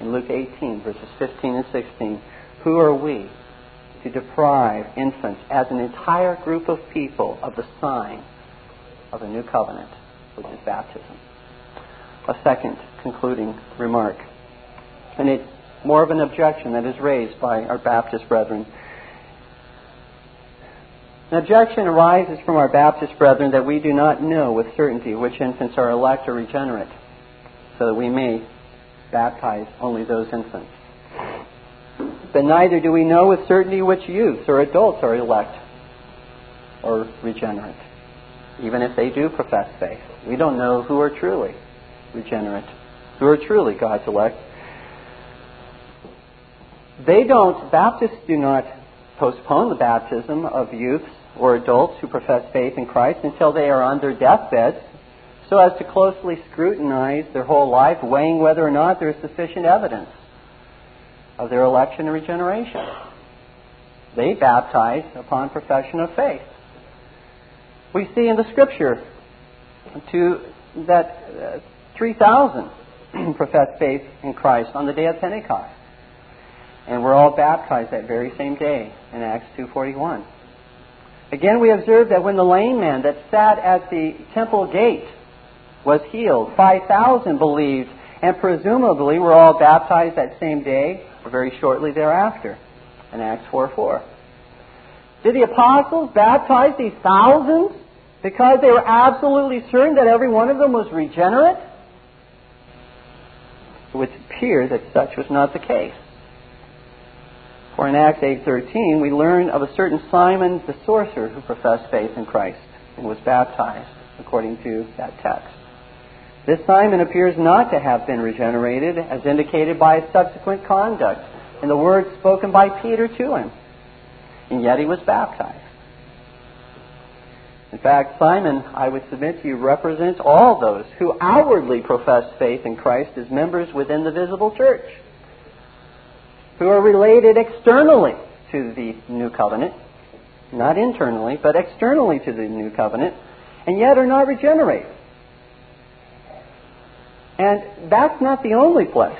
in Luke eighteen, verses fifteen and sixteen, who are we to deprive infants as an entire group of people of the sign of the new covenant, which is baptism? A second concluding remark, and it's more of an objection that is raised by our Baptist brethren. An objection arises from our Baptist brethren that we do not know with certainty which infants are elect or regenerate, so that we may baptize only those infants. But neither do we know with certainty which youths or adults are elect or regenerate, even if they do profess faith. We don't know who are truly regenerate, who are truly God's elect. They don't, Baptists do not postpone the baptism of youths or adults who profess faith in Christ until they are on their deathbeds, so as to closely scrutinize their whole life, weighing whether or not there is sufficient evidence of their election and regeneration. They baptize upon profession of faith. We see in the Scripture to that uh, three thousand professed faith in Christ on the day of Pentecost. And we're all baptized that very same day in Acts two forty-one. Again, we observe that when the lame man that sat at the temple gate was healed, five thousand believed, and presumably were all baptized that same day or very shortly thereafter in Acts four four. Did the apostles baptize these thousands because they were absolutely certain that every one of them was regenerate? It would appear that such was not the case. For in Acts eight thirteen, we learn of a certain Simon the sorcerer who professed faith in Christ and was baptized, according to that text. This Simon appears not to have been regenerated, as indicated by his subsequent conduct and the words spoken by Peter to him. And yet he was baptized. In fact, Simon, I would submit to you, represents all those who outwardly profess faith in Christ as members within the visible church, who are related externally to the new covenant, not internally, but externally to the new covenant, and yet are not regenerated. And that's not the only place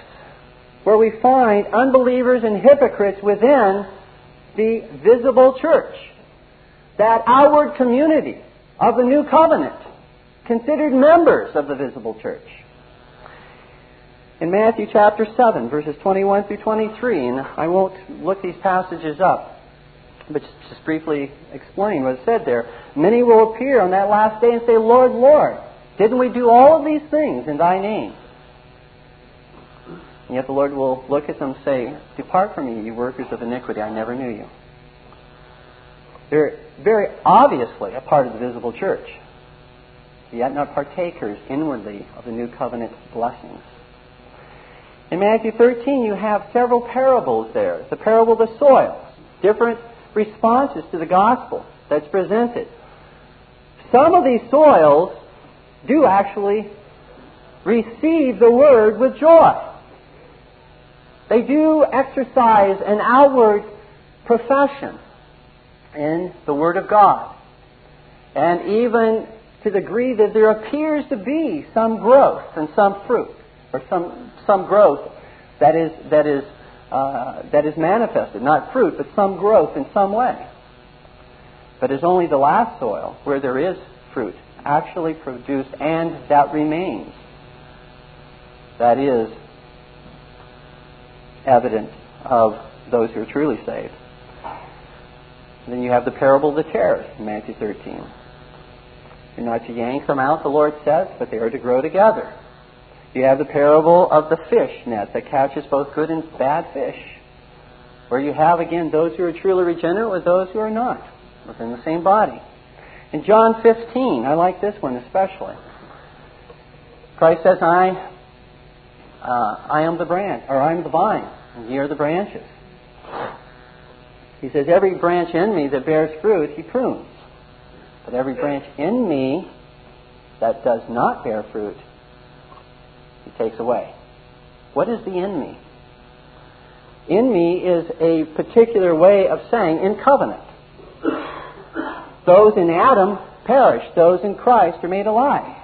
where we find unbelievers and hypocrites within the visible church, that outward community of the new covenant, considered members of the visible church. In Matthew chapter seven, verses twenty-one through twenty-three, and I won't look these passages up, but just briefly explain what it said there. Many will appear on that last day and say, "Lord, Lord, didn't we do all of these things in thy name?" And yet the Lord will look at them and say, "Depart from me, you workers of iniquity, I never knew you." They're very obviously a part of the visible church, yet not partakers inwardly of the new covenant blessings. In Matthew thirteen, you have several parables there. The parable of the soil, different responses to the gospel that's presented. Some of these soils do actually receive the word with joy. They do exercise an outward profession in the Word of God. And even to the degree that there appears to be some growth and some fruit, or some some growth that is that is uh, that is manifested, not fruit, but some growth in some way. But it's only the last soil where there is fruit actually produced and that remains. That is evidence of those who are truly saved. And then you have the parable of the tares in Matthew thirteen. You're not to yank them out, the Lord says, but they are to grow together. You have the parable of the fish net that catches both good and bad fish, where you have, again, those who are truly regenerate with those who are not, within the same body. In John fifteen, I like this one especially. Christ says, I... Uh, I am the branch, or I am the vine, and ye are the branches. He says, every branch in me that bears fruit, he prunes. But every branch in me that does not bear fruit, he takes away. What is the in me? In me is a particular way of saying in covenant. Those in Adam perish. Those in Christ are made alive.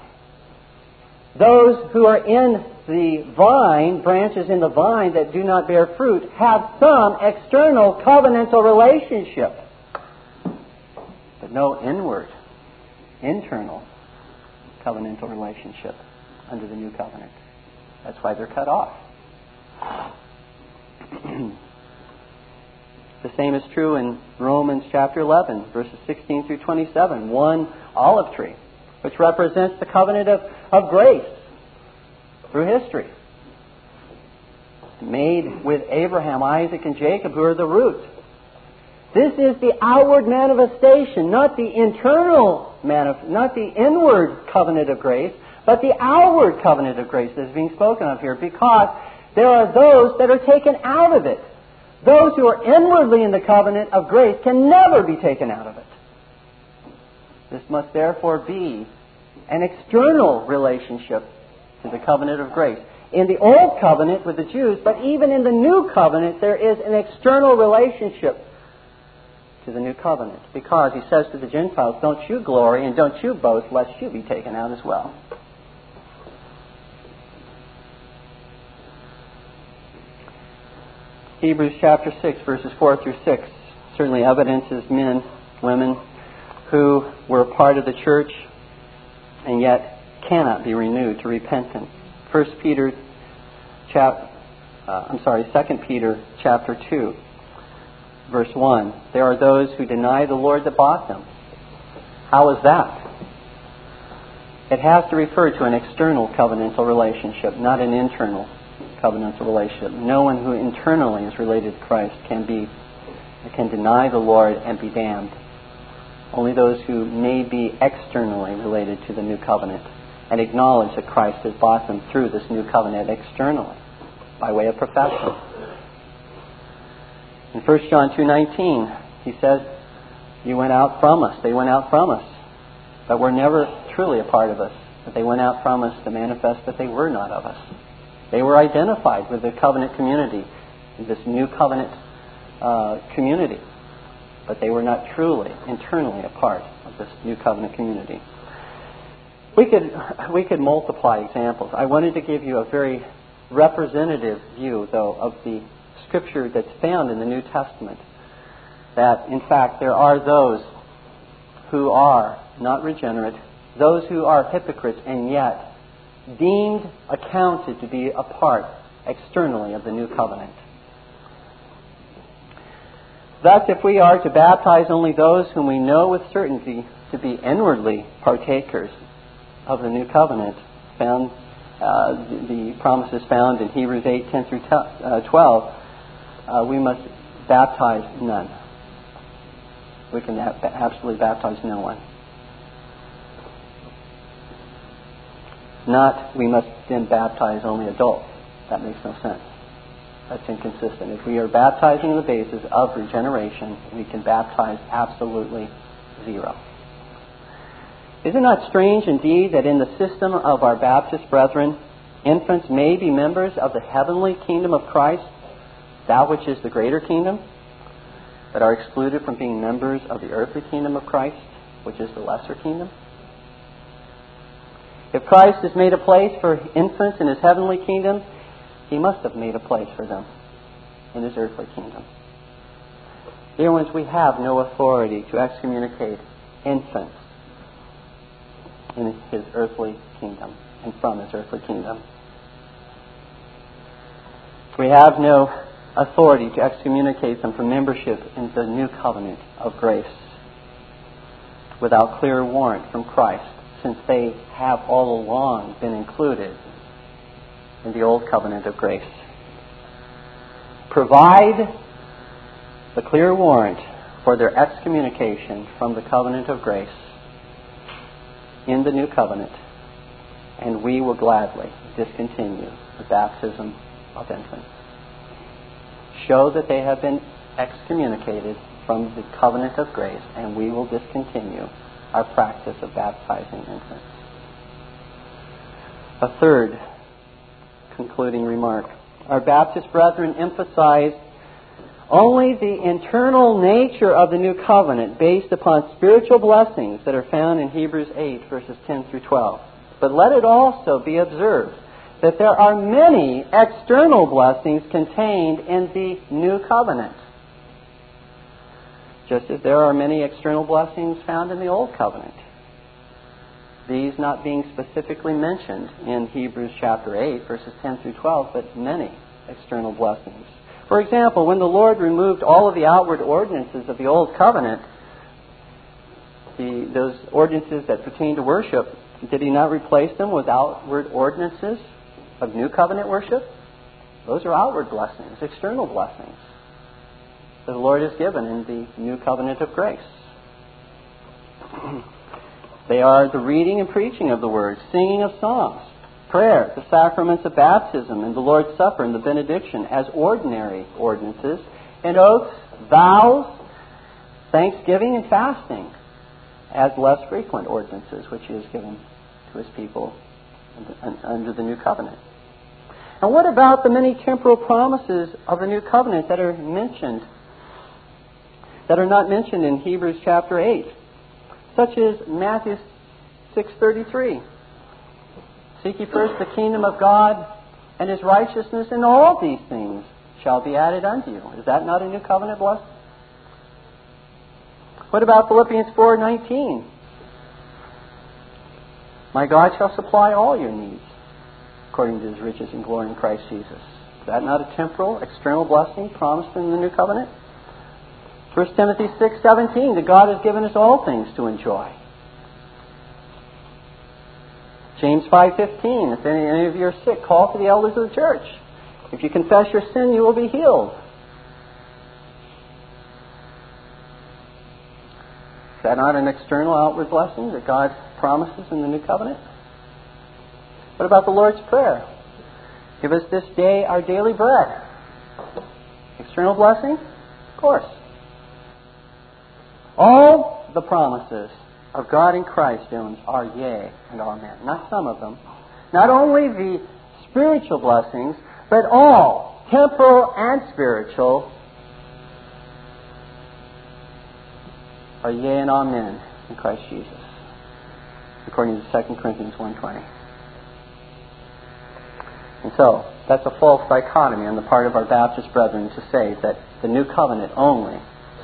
Those who are in the vine, branches in the vine that do not bear fruit, have some external covenantal relationship, but no inward, internal covenantal relationship under the new covenant. That's why they're cut off. The same is true in Romans chapter eleven, verses sixteen through twenty-seven. One olive tree, which represents the covenant of, of grace through history, made with Abraham, Isaac, and Jacob, who are the root. This is the outward manifestation, not the internal manif- not the inward covenant of grace, but the outward covenant of grace that is being spoken of here, because there are those that are taken out of it. Those who are inwardly in the covenant of grace can never be taken out of it. This must therefore be an external relationship to the covenant of grace. In the Old Covenant with the Jews, but even in the New Covenant, there is an external relationship to the New Covenant. Because he says to the Gentiles, don't you glory and don't you boast, lest you be taken out as well. Hebrews chapter six, verses four through six, certainly evidences men, women, who were part of the church and yet cannot be renewed to repentance. First Peter, chap, uh, I'm sorry, Second Peter chapter two, verse one. There are those who deny the Lord that bought them. How is that? It has to refer to an external covenantal relationship, not an internal covenantal relationship. No one who internally is related to Christ can be can deny the Lord and be damned. Only those who may be externally related to the new covenant and acknowledge that Christ has bought them through this new covenant externally by way of profession. In First John two nineteen, he says, you went out from us, they went out from us, but were never truly a part of us. But they went out from us to manifest that they were not of us. They were identified with the covenant community, this new covenant uh, community. But they were not truly, internally a part of this new covenant community. We could we could multiply examples. I wanted to give you a very representative view, though, of the Scripture that's found in the New Testament. That, in fact, there are those who are not regenerate, those who are hypocrites, and yet deemed, accounted to be a part externally of the new covenant. Thus, if we are to baptize only those whom we know with certainty to be inwardly partakers of the new covenant, found uh, the, the promises found in Hebrews eight ten through twelve, uh, we must baptize none. We can absolutely baptize no one. Not, we must then baptize only adults. That makes no sense. That's inconsistent. If we are baptizing on the basis of regeneration, we can baptize absolutely zero. Is it not strange indeed that in the system of our Baptist brethren, infants may be members of the heavenly kingdom of Christ, that which is the greater kingdom, but are excluded from being members of the earthly kingdom of Christ, which is the lesser kingdom? If Christ has made a place for infants in His heavenly kingdom, He must have made a place for them in His earthly kingdom. Dear ones, we have no authority to excommunicate infants in His earthly kingdom and from His earthly kingdom. We have no authority to excommunicate them from membership in the new covenant of grace without clear warrant from Christ, since they have all along been included in the old covenant of grace. Provide the clear warrant for their excommunication from the covenant of grace in the new covenant, and we will gladly discontinue the baptism of infants. Show that they have been excommunicated from the covenant of grace, and we will discontinue our practice of baptizing infants. A third concluding remark. Our Baptist brethren emphasize only the internal nature of the new covenant based upon spiritual blessings that are found in Hebrews eight, verses ten through twelve. But let it also be observed that there are many external blessings contained in the new covenant, just as there are many external blessings found in the Old Covenant, these not being specifically mentioned in Hebrews chapter eight, verses ten through twelve, but many external blessings. For example, when the Lord removed all of the outward ordinances of the Old Covenant, the, those ordinances that pertain to worship, did He not replace them with outward ordinances of New Covenant worship? Those are outward blessings, external blessings that the Lord has given in the new covenant of grace. They are the reading and preaching of the Word, singing of psalms, prayer, the sacraments of baptism, and the Lord's Supper and the benediction as ordinary ordinances, and oaths, vows, thanksgiving, and fasting as less frequent ordinances which he has given to his people under the new covenant. And what about the many temporal promises of the new covenant that are mentioned, that are not mentioned in Hebrews chapter eight, such as Matthew six thirty-three? Seek ye first the kingdom of God and his righteousness, and all these things shall be added unto you. Is that not a new covenant blessing? What about Philippians four nineteen? My God shall supply all your needs according to his riches and glory in Christ Jesus. Is that not a temporal, external blessing promised in the new covenant? First Timothy six seventeen, that God has given us all things to enjoy. James five fifteen, if any, any of you are sick, call for the elders of the church. If you confess your sin, you will be healed. Is that not an external outward blessing that God promises in the new covenant? What about the Lord's Prayer? Give us this day our daily bread. External blessing? Of course. All the promises of God in Christ, Jones, are yea and amen. Not some of them. Not only the spiritual blessings, but all, temporal and spiritual, are yea and amen in Christ Jesus, according to Second Corinthians one twenty. And so, that's a false dichotomy on the part of our Baptist brethren to say that the new covenant only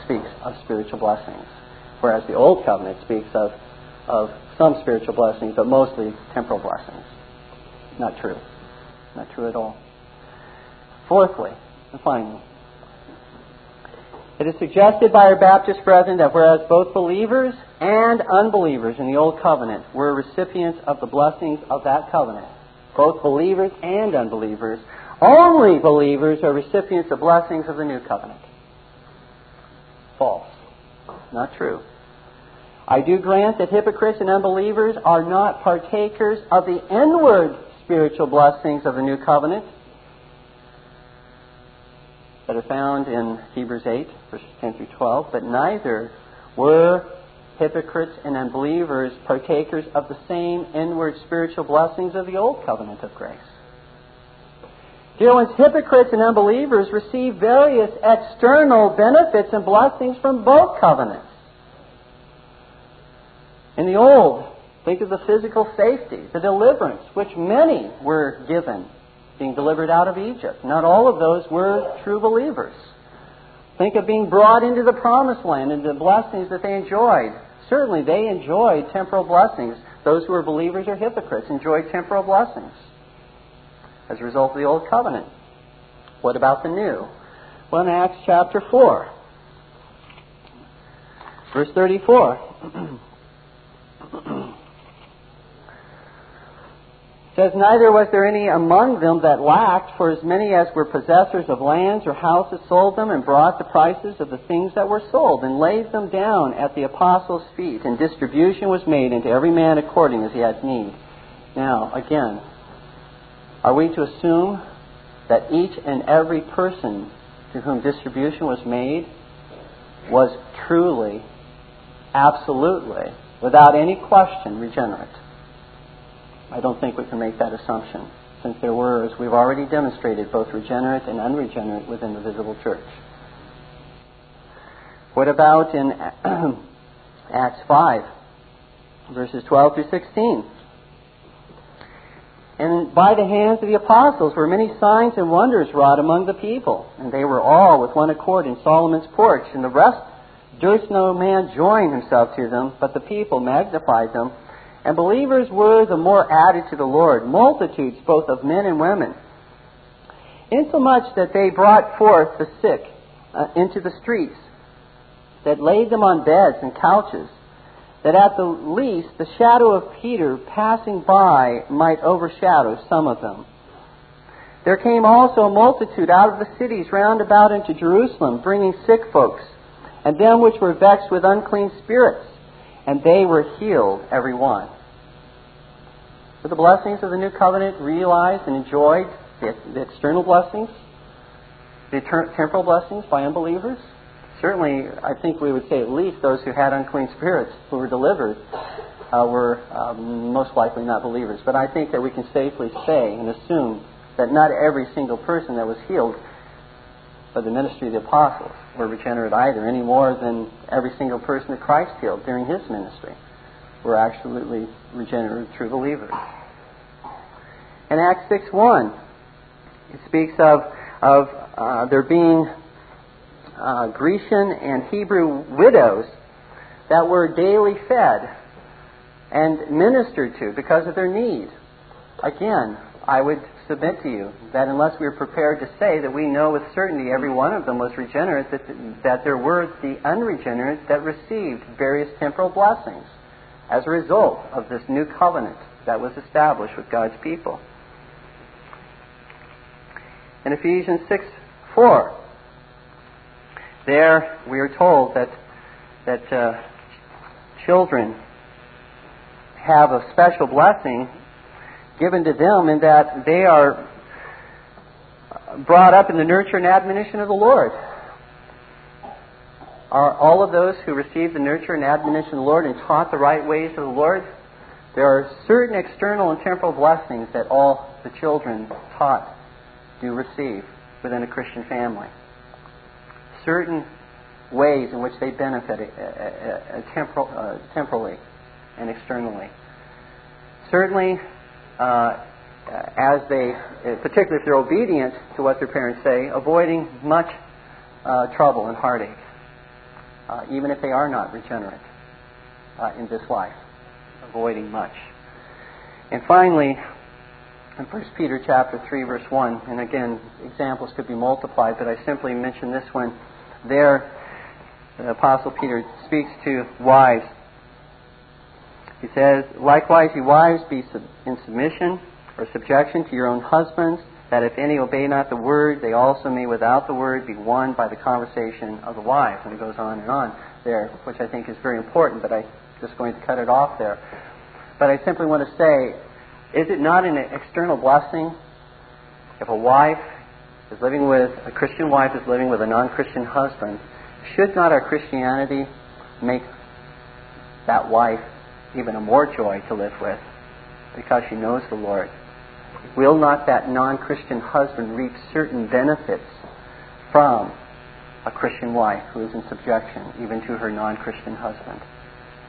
speaks of spiritual blessings, whereas the old covenant speaks of, of some spiritual blessings, but mostly temporal blessings. Not true. Not true at all. Fourthly, and finally, it is suggested by our Baptist brethren that whereas both believers and unbelievers in the old covenant were recipients of the blessings of that covenant, both believers and unbelievers, only believers are recipients of blessings of the new covenant. False. Not true. I do grant that hypocrites and unbelievers are not partakers of the inward spiritual blessings of the new covenant that are found in Hebrews eight, verses ten through twelve, but neither were hypocrites and unbelievers partakers of the same inward spiritual blessings of the old covenant of grace. Dear ones, hypocrites and unbelievers receive various external benefits and blessings from both covenants. In the old, think of the physical safety, the deliverance, which many were given, being delivered out of Egypt. Not all of those were true believers. Think of being brought into the promised land and the blessings that they enjoyed. Certainly they enjoyed temporal blessings. Those who are believers or hypocrites enjoyed temporal blessings as a result of the old covenant. What about the new? Well, in Acts chapter four, verse thirty-four, says, neither was there any among them that lacked, for as many as were possessors of lands or houses sold them and brought the prices of the things that were sold and laid them down at the apostles' feet, and distribution was made unto every man according as he had need. Now, again, are we to assume that each and every person to whom distribution was made was truly, absolutely, without any question, regenerate? I don't think we can make that assumption, since there were, as we've already demonstrated, both regenerate and unregenerate within the visible church. What about in Acts five, verses twelve through sixteen? And by the hands of the apostles were many signs and wonders wrought among the people, and they were all with one accord in Solomon's porch, and the rest durst no man join himself to them, but the people magnified them. And believers were the more added to the Lord, multitudes both of men and women, insomuch that they brought forth the sick uh, into the streets, that laid them on beds and couches, that at the least the shadow of Peter passing by might overshadow some of them. There came also a multitude out of the cities round about into Jerusalem, bringing sick folks, and them which were vexed with unclean spirits, and they were healed, every one. Were the blessings of the new covenant realized and enjoyed, the, the external blessings? the temporal blessings by unbelievers? Certainly, I think we would say at least those who had unclean spirits, who were delivered, uh, were um, most likely not believers. But I think that we can safely say and assume that not every single person that was healed by the ministry of the apostles were regenerate either, any more than every single person that Christ healed during his ministry were absolutely regenerate true believers. In Acts six one, it speaks of, of uh, there being Uh, Grecian and Hebrew widows that were daily fed and ministered to because of their need. Again, I would submit to you that unless we are prepared to say that we know with certainty every one of them was regenerate, that, that there were the unregenerate that received various temporal blessings as a result of this new covenant that was established with God's people. In Ephesians six four, there we are told that that uh, children have a special blessing given to them in that they are brought up in the nurture and admonition of the Lord. Are all of those who receive the nurture and admonition of the Lord and taught the right ways of the Lord? There are certain external and temporal blessings that all the children taught do receive within a Christian family. Certain ways in which they benefit uh, uh, temporal, uh, temporally and externally. Certainly, uh, as they, particularly if they're obedient to what their parents say, avoiding much uh, trouble and heartache, uh, even if they are not regenerate uh, in this life, avoiding much. And finally, in First Peter chapter three, verse one, and again, examples could be multiplied, but I simply mention this one. There, the Apostle Peter speaks to wives. He says, "Likewise, you wives, be in submission or subjection to your own husbands, that if any obey not the word, they also may without the word be won by the conversation of the wives." And it goes on and on there, which I think is very important, but I'm just going to cut it off there. But I simply want to say, is it not an external blessing if a wife is living with, a Christian wife is living with a non-Christian husband? Should not our Christianity make that wife even a more joy to live with because she knows the Lord? Will not that non-Christian husband reap certain benefits from a Christian wife who is in subjection even to her non-Christian husband?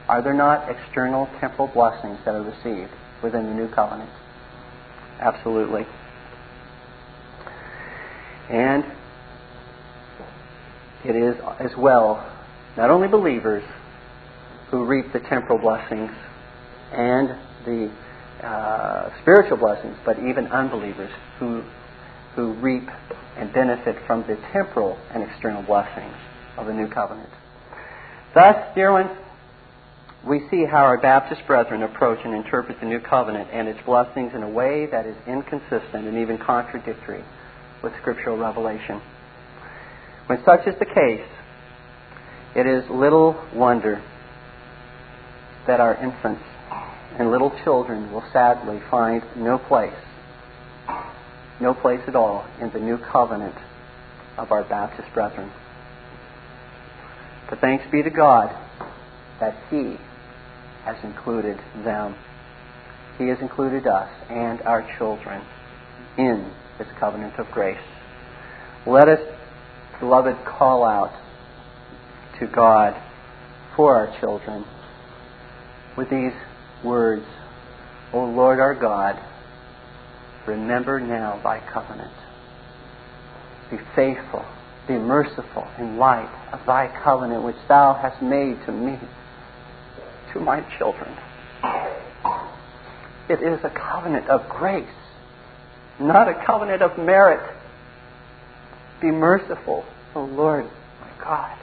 Are there not external temporal blessings that are received within the new covenant? Absolutely. And it is as well not only believers who reap the temporal blessings and the uh, spiritual blessings, but even unbelievers who who reap and benefit from the temporal and external blessings of the new covenant. Thus, dear ones, we see how our Baptist brethren approach and interpret the new covenant and its blessings in a way that is inconsistent and even contradictory with scriptural revelation. When such is the case, it is little wonder that our infants and little children will sadly find no place, no place at all in the new covenant of our Baptist brethren. But thanks be to God that He has included them. He has included us and our children in His covenant of grace. Let us, beloved, call out to God for our children with these words: "O Lord our God, remember now Thy covenant. Be faithful, be merciful in light of Thy covenant which Thou hast made to me, to my children." It is a covenant of grace, not a covenant of merit. Be merciful, O Lord, my God,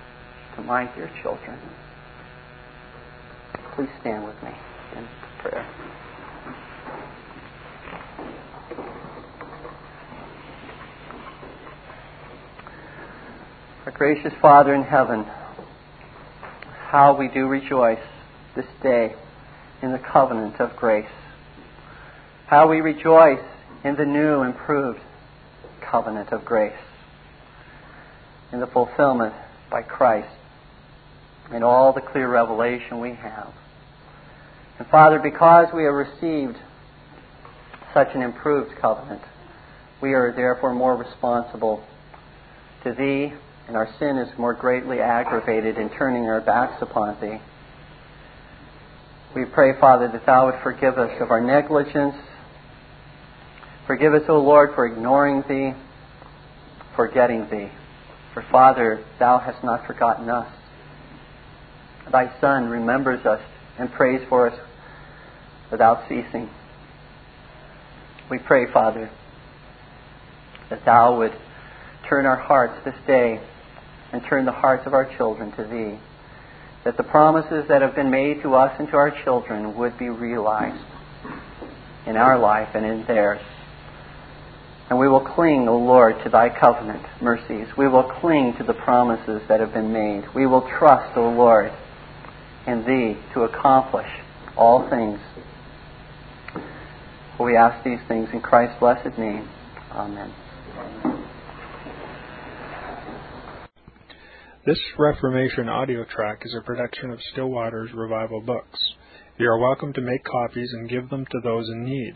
to my dear children. Please stand with me in prayer. Our gracious Father in heaven, how we do rejoice this day in the covenant of grace. How we rejoice in the new, improved covenant of grace. in the fulfillment by Christ and all the clear revelation we have. And Father, because we have received such an improved covenant, we are therefore more responsible to Thee, and our sin is more greatly aggravated in turning our backs upon Thee. We pray, Father, that Thou would forgive us of our negligence. Forgive us, O Lord, for ignoring Thee, forgetting Thee. For, Father, Thou hast not forgotten us. Thy Son remembers us and prays for us without ceasing. We pray, Father, that Thou would turn our hearts this day and turn the hearts of our children to Thee, that the promises that have been made to us and to our children would be realized in our life and in theirs. And we will cling, O Lord, to Thy covenant mercies. We will cling to the promises that have been made. We will trust, O Lord, in Thee to accomplish all things. We ask these things in Christ's blessed name. Amen. This Reformation audio track is a production of Stillwater's Revival Books. You are welcome to make copies and give them to those in need.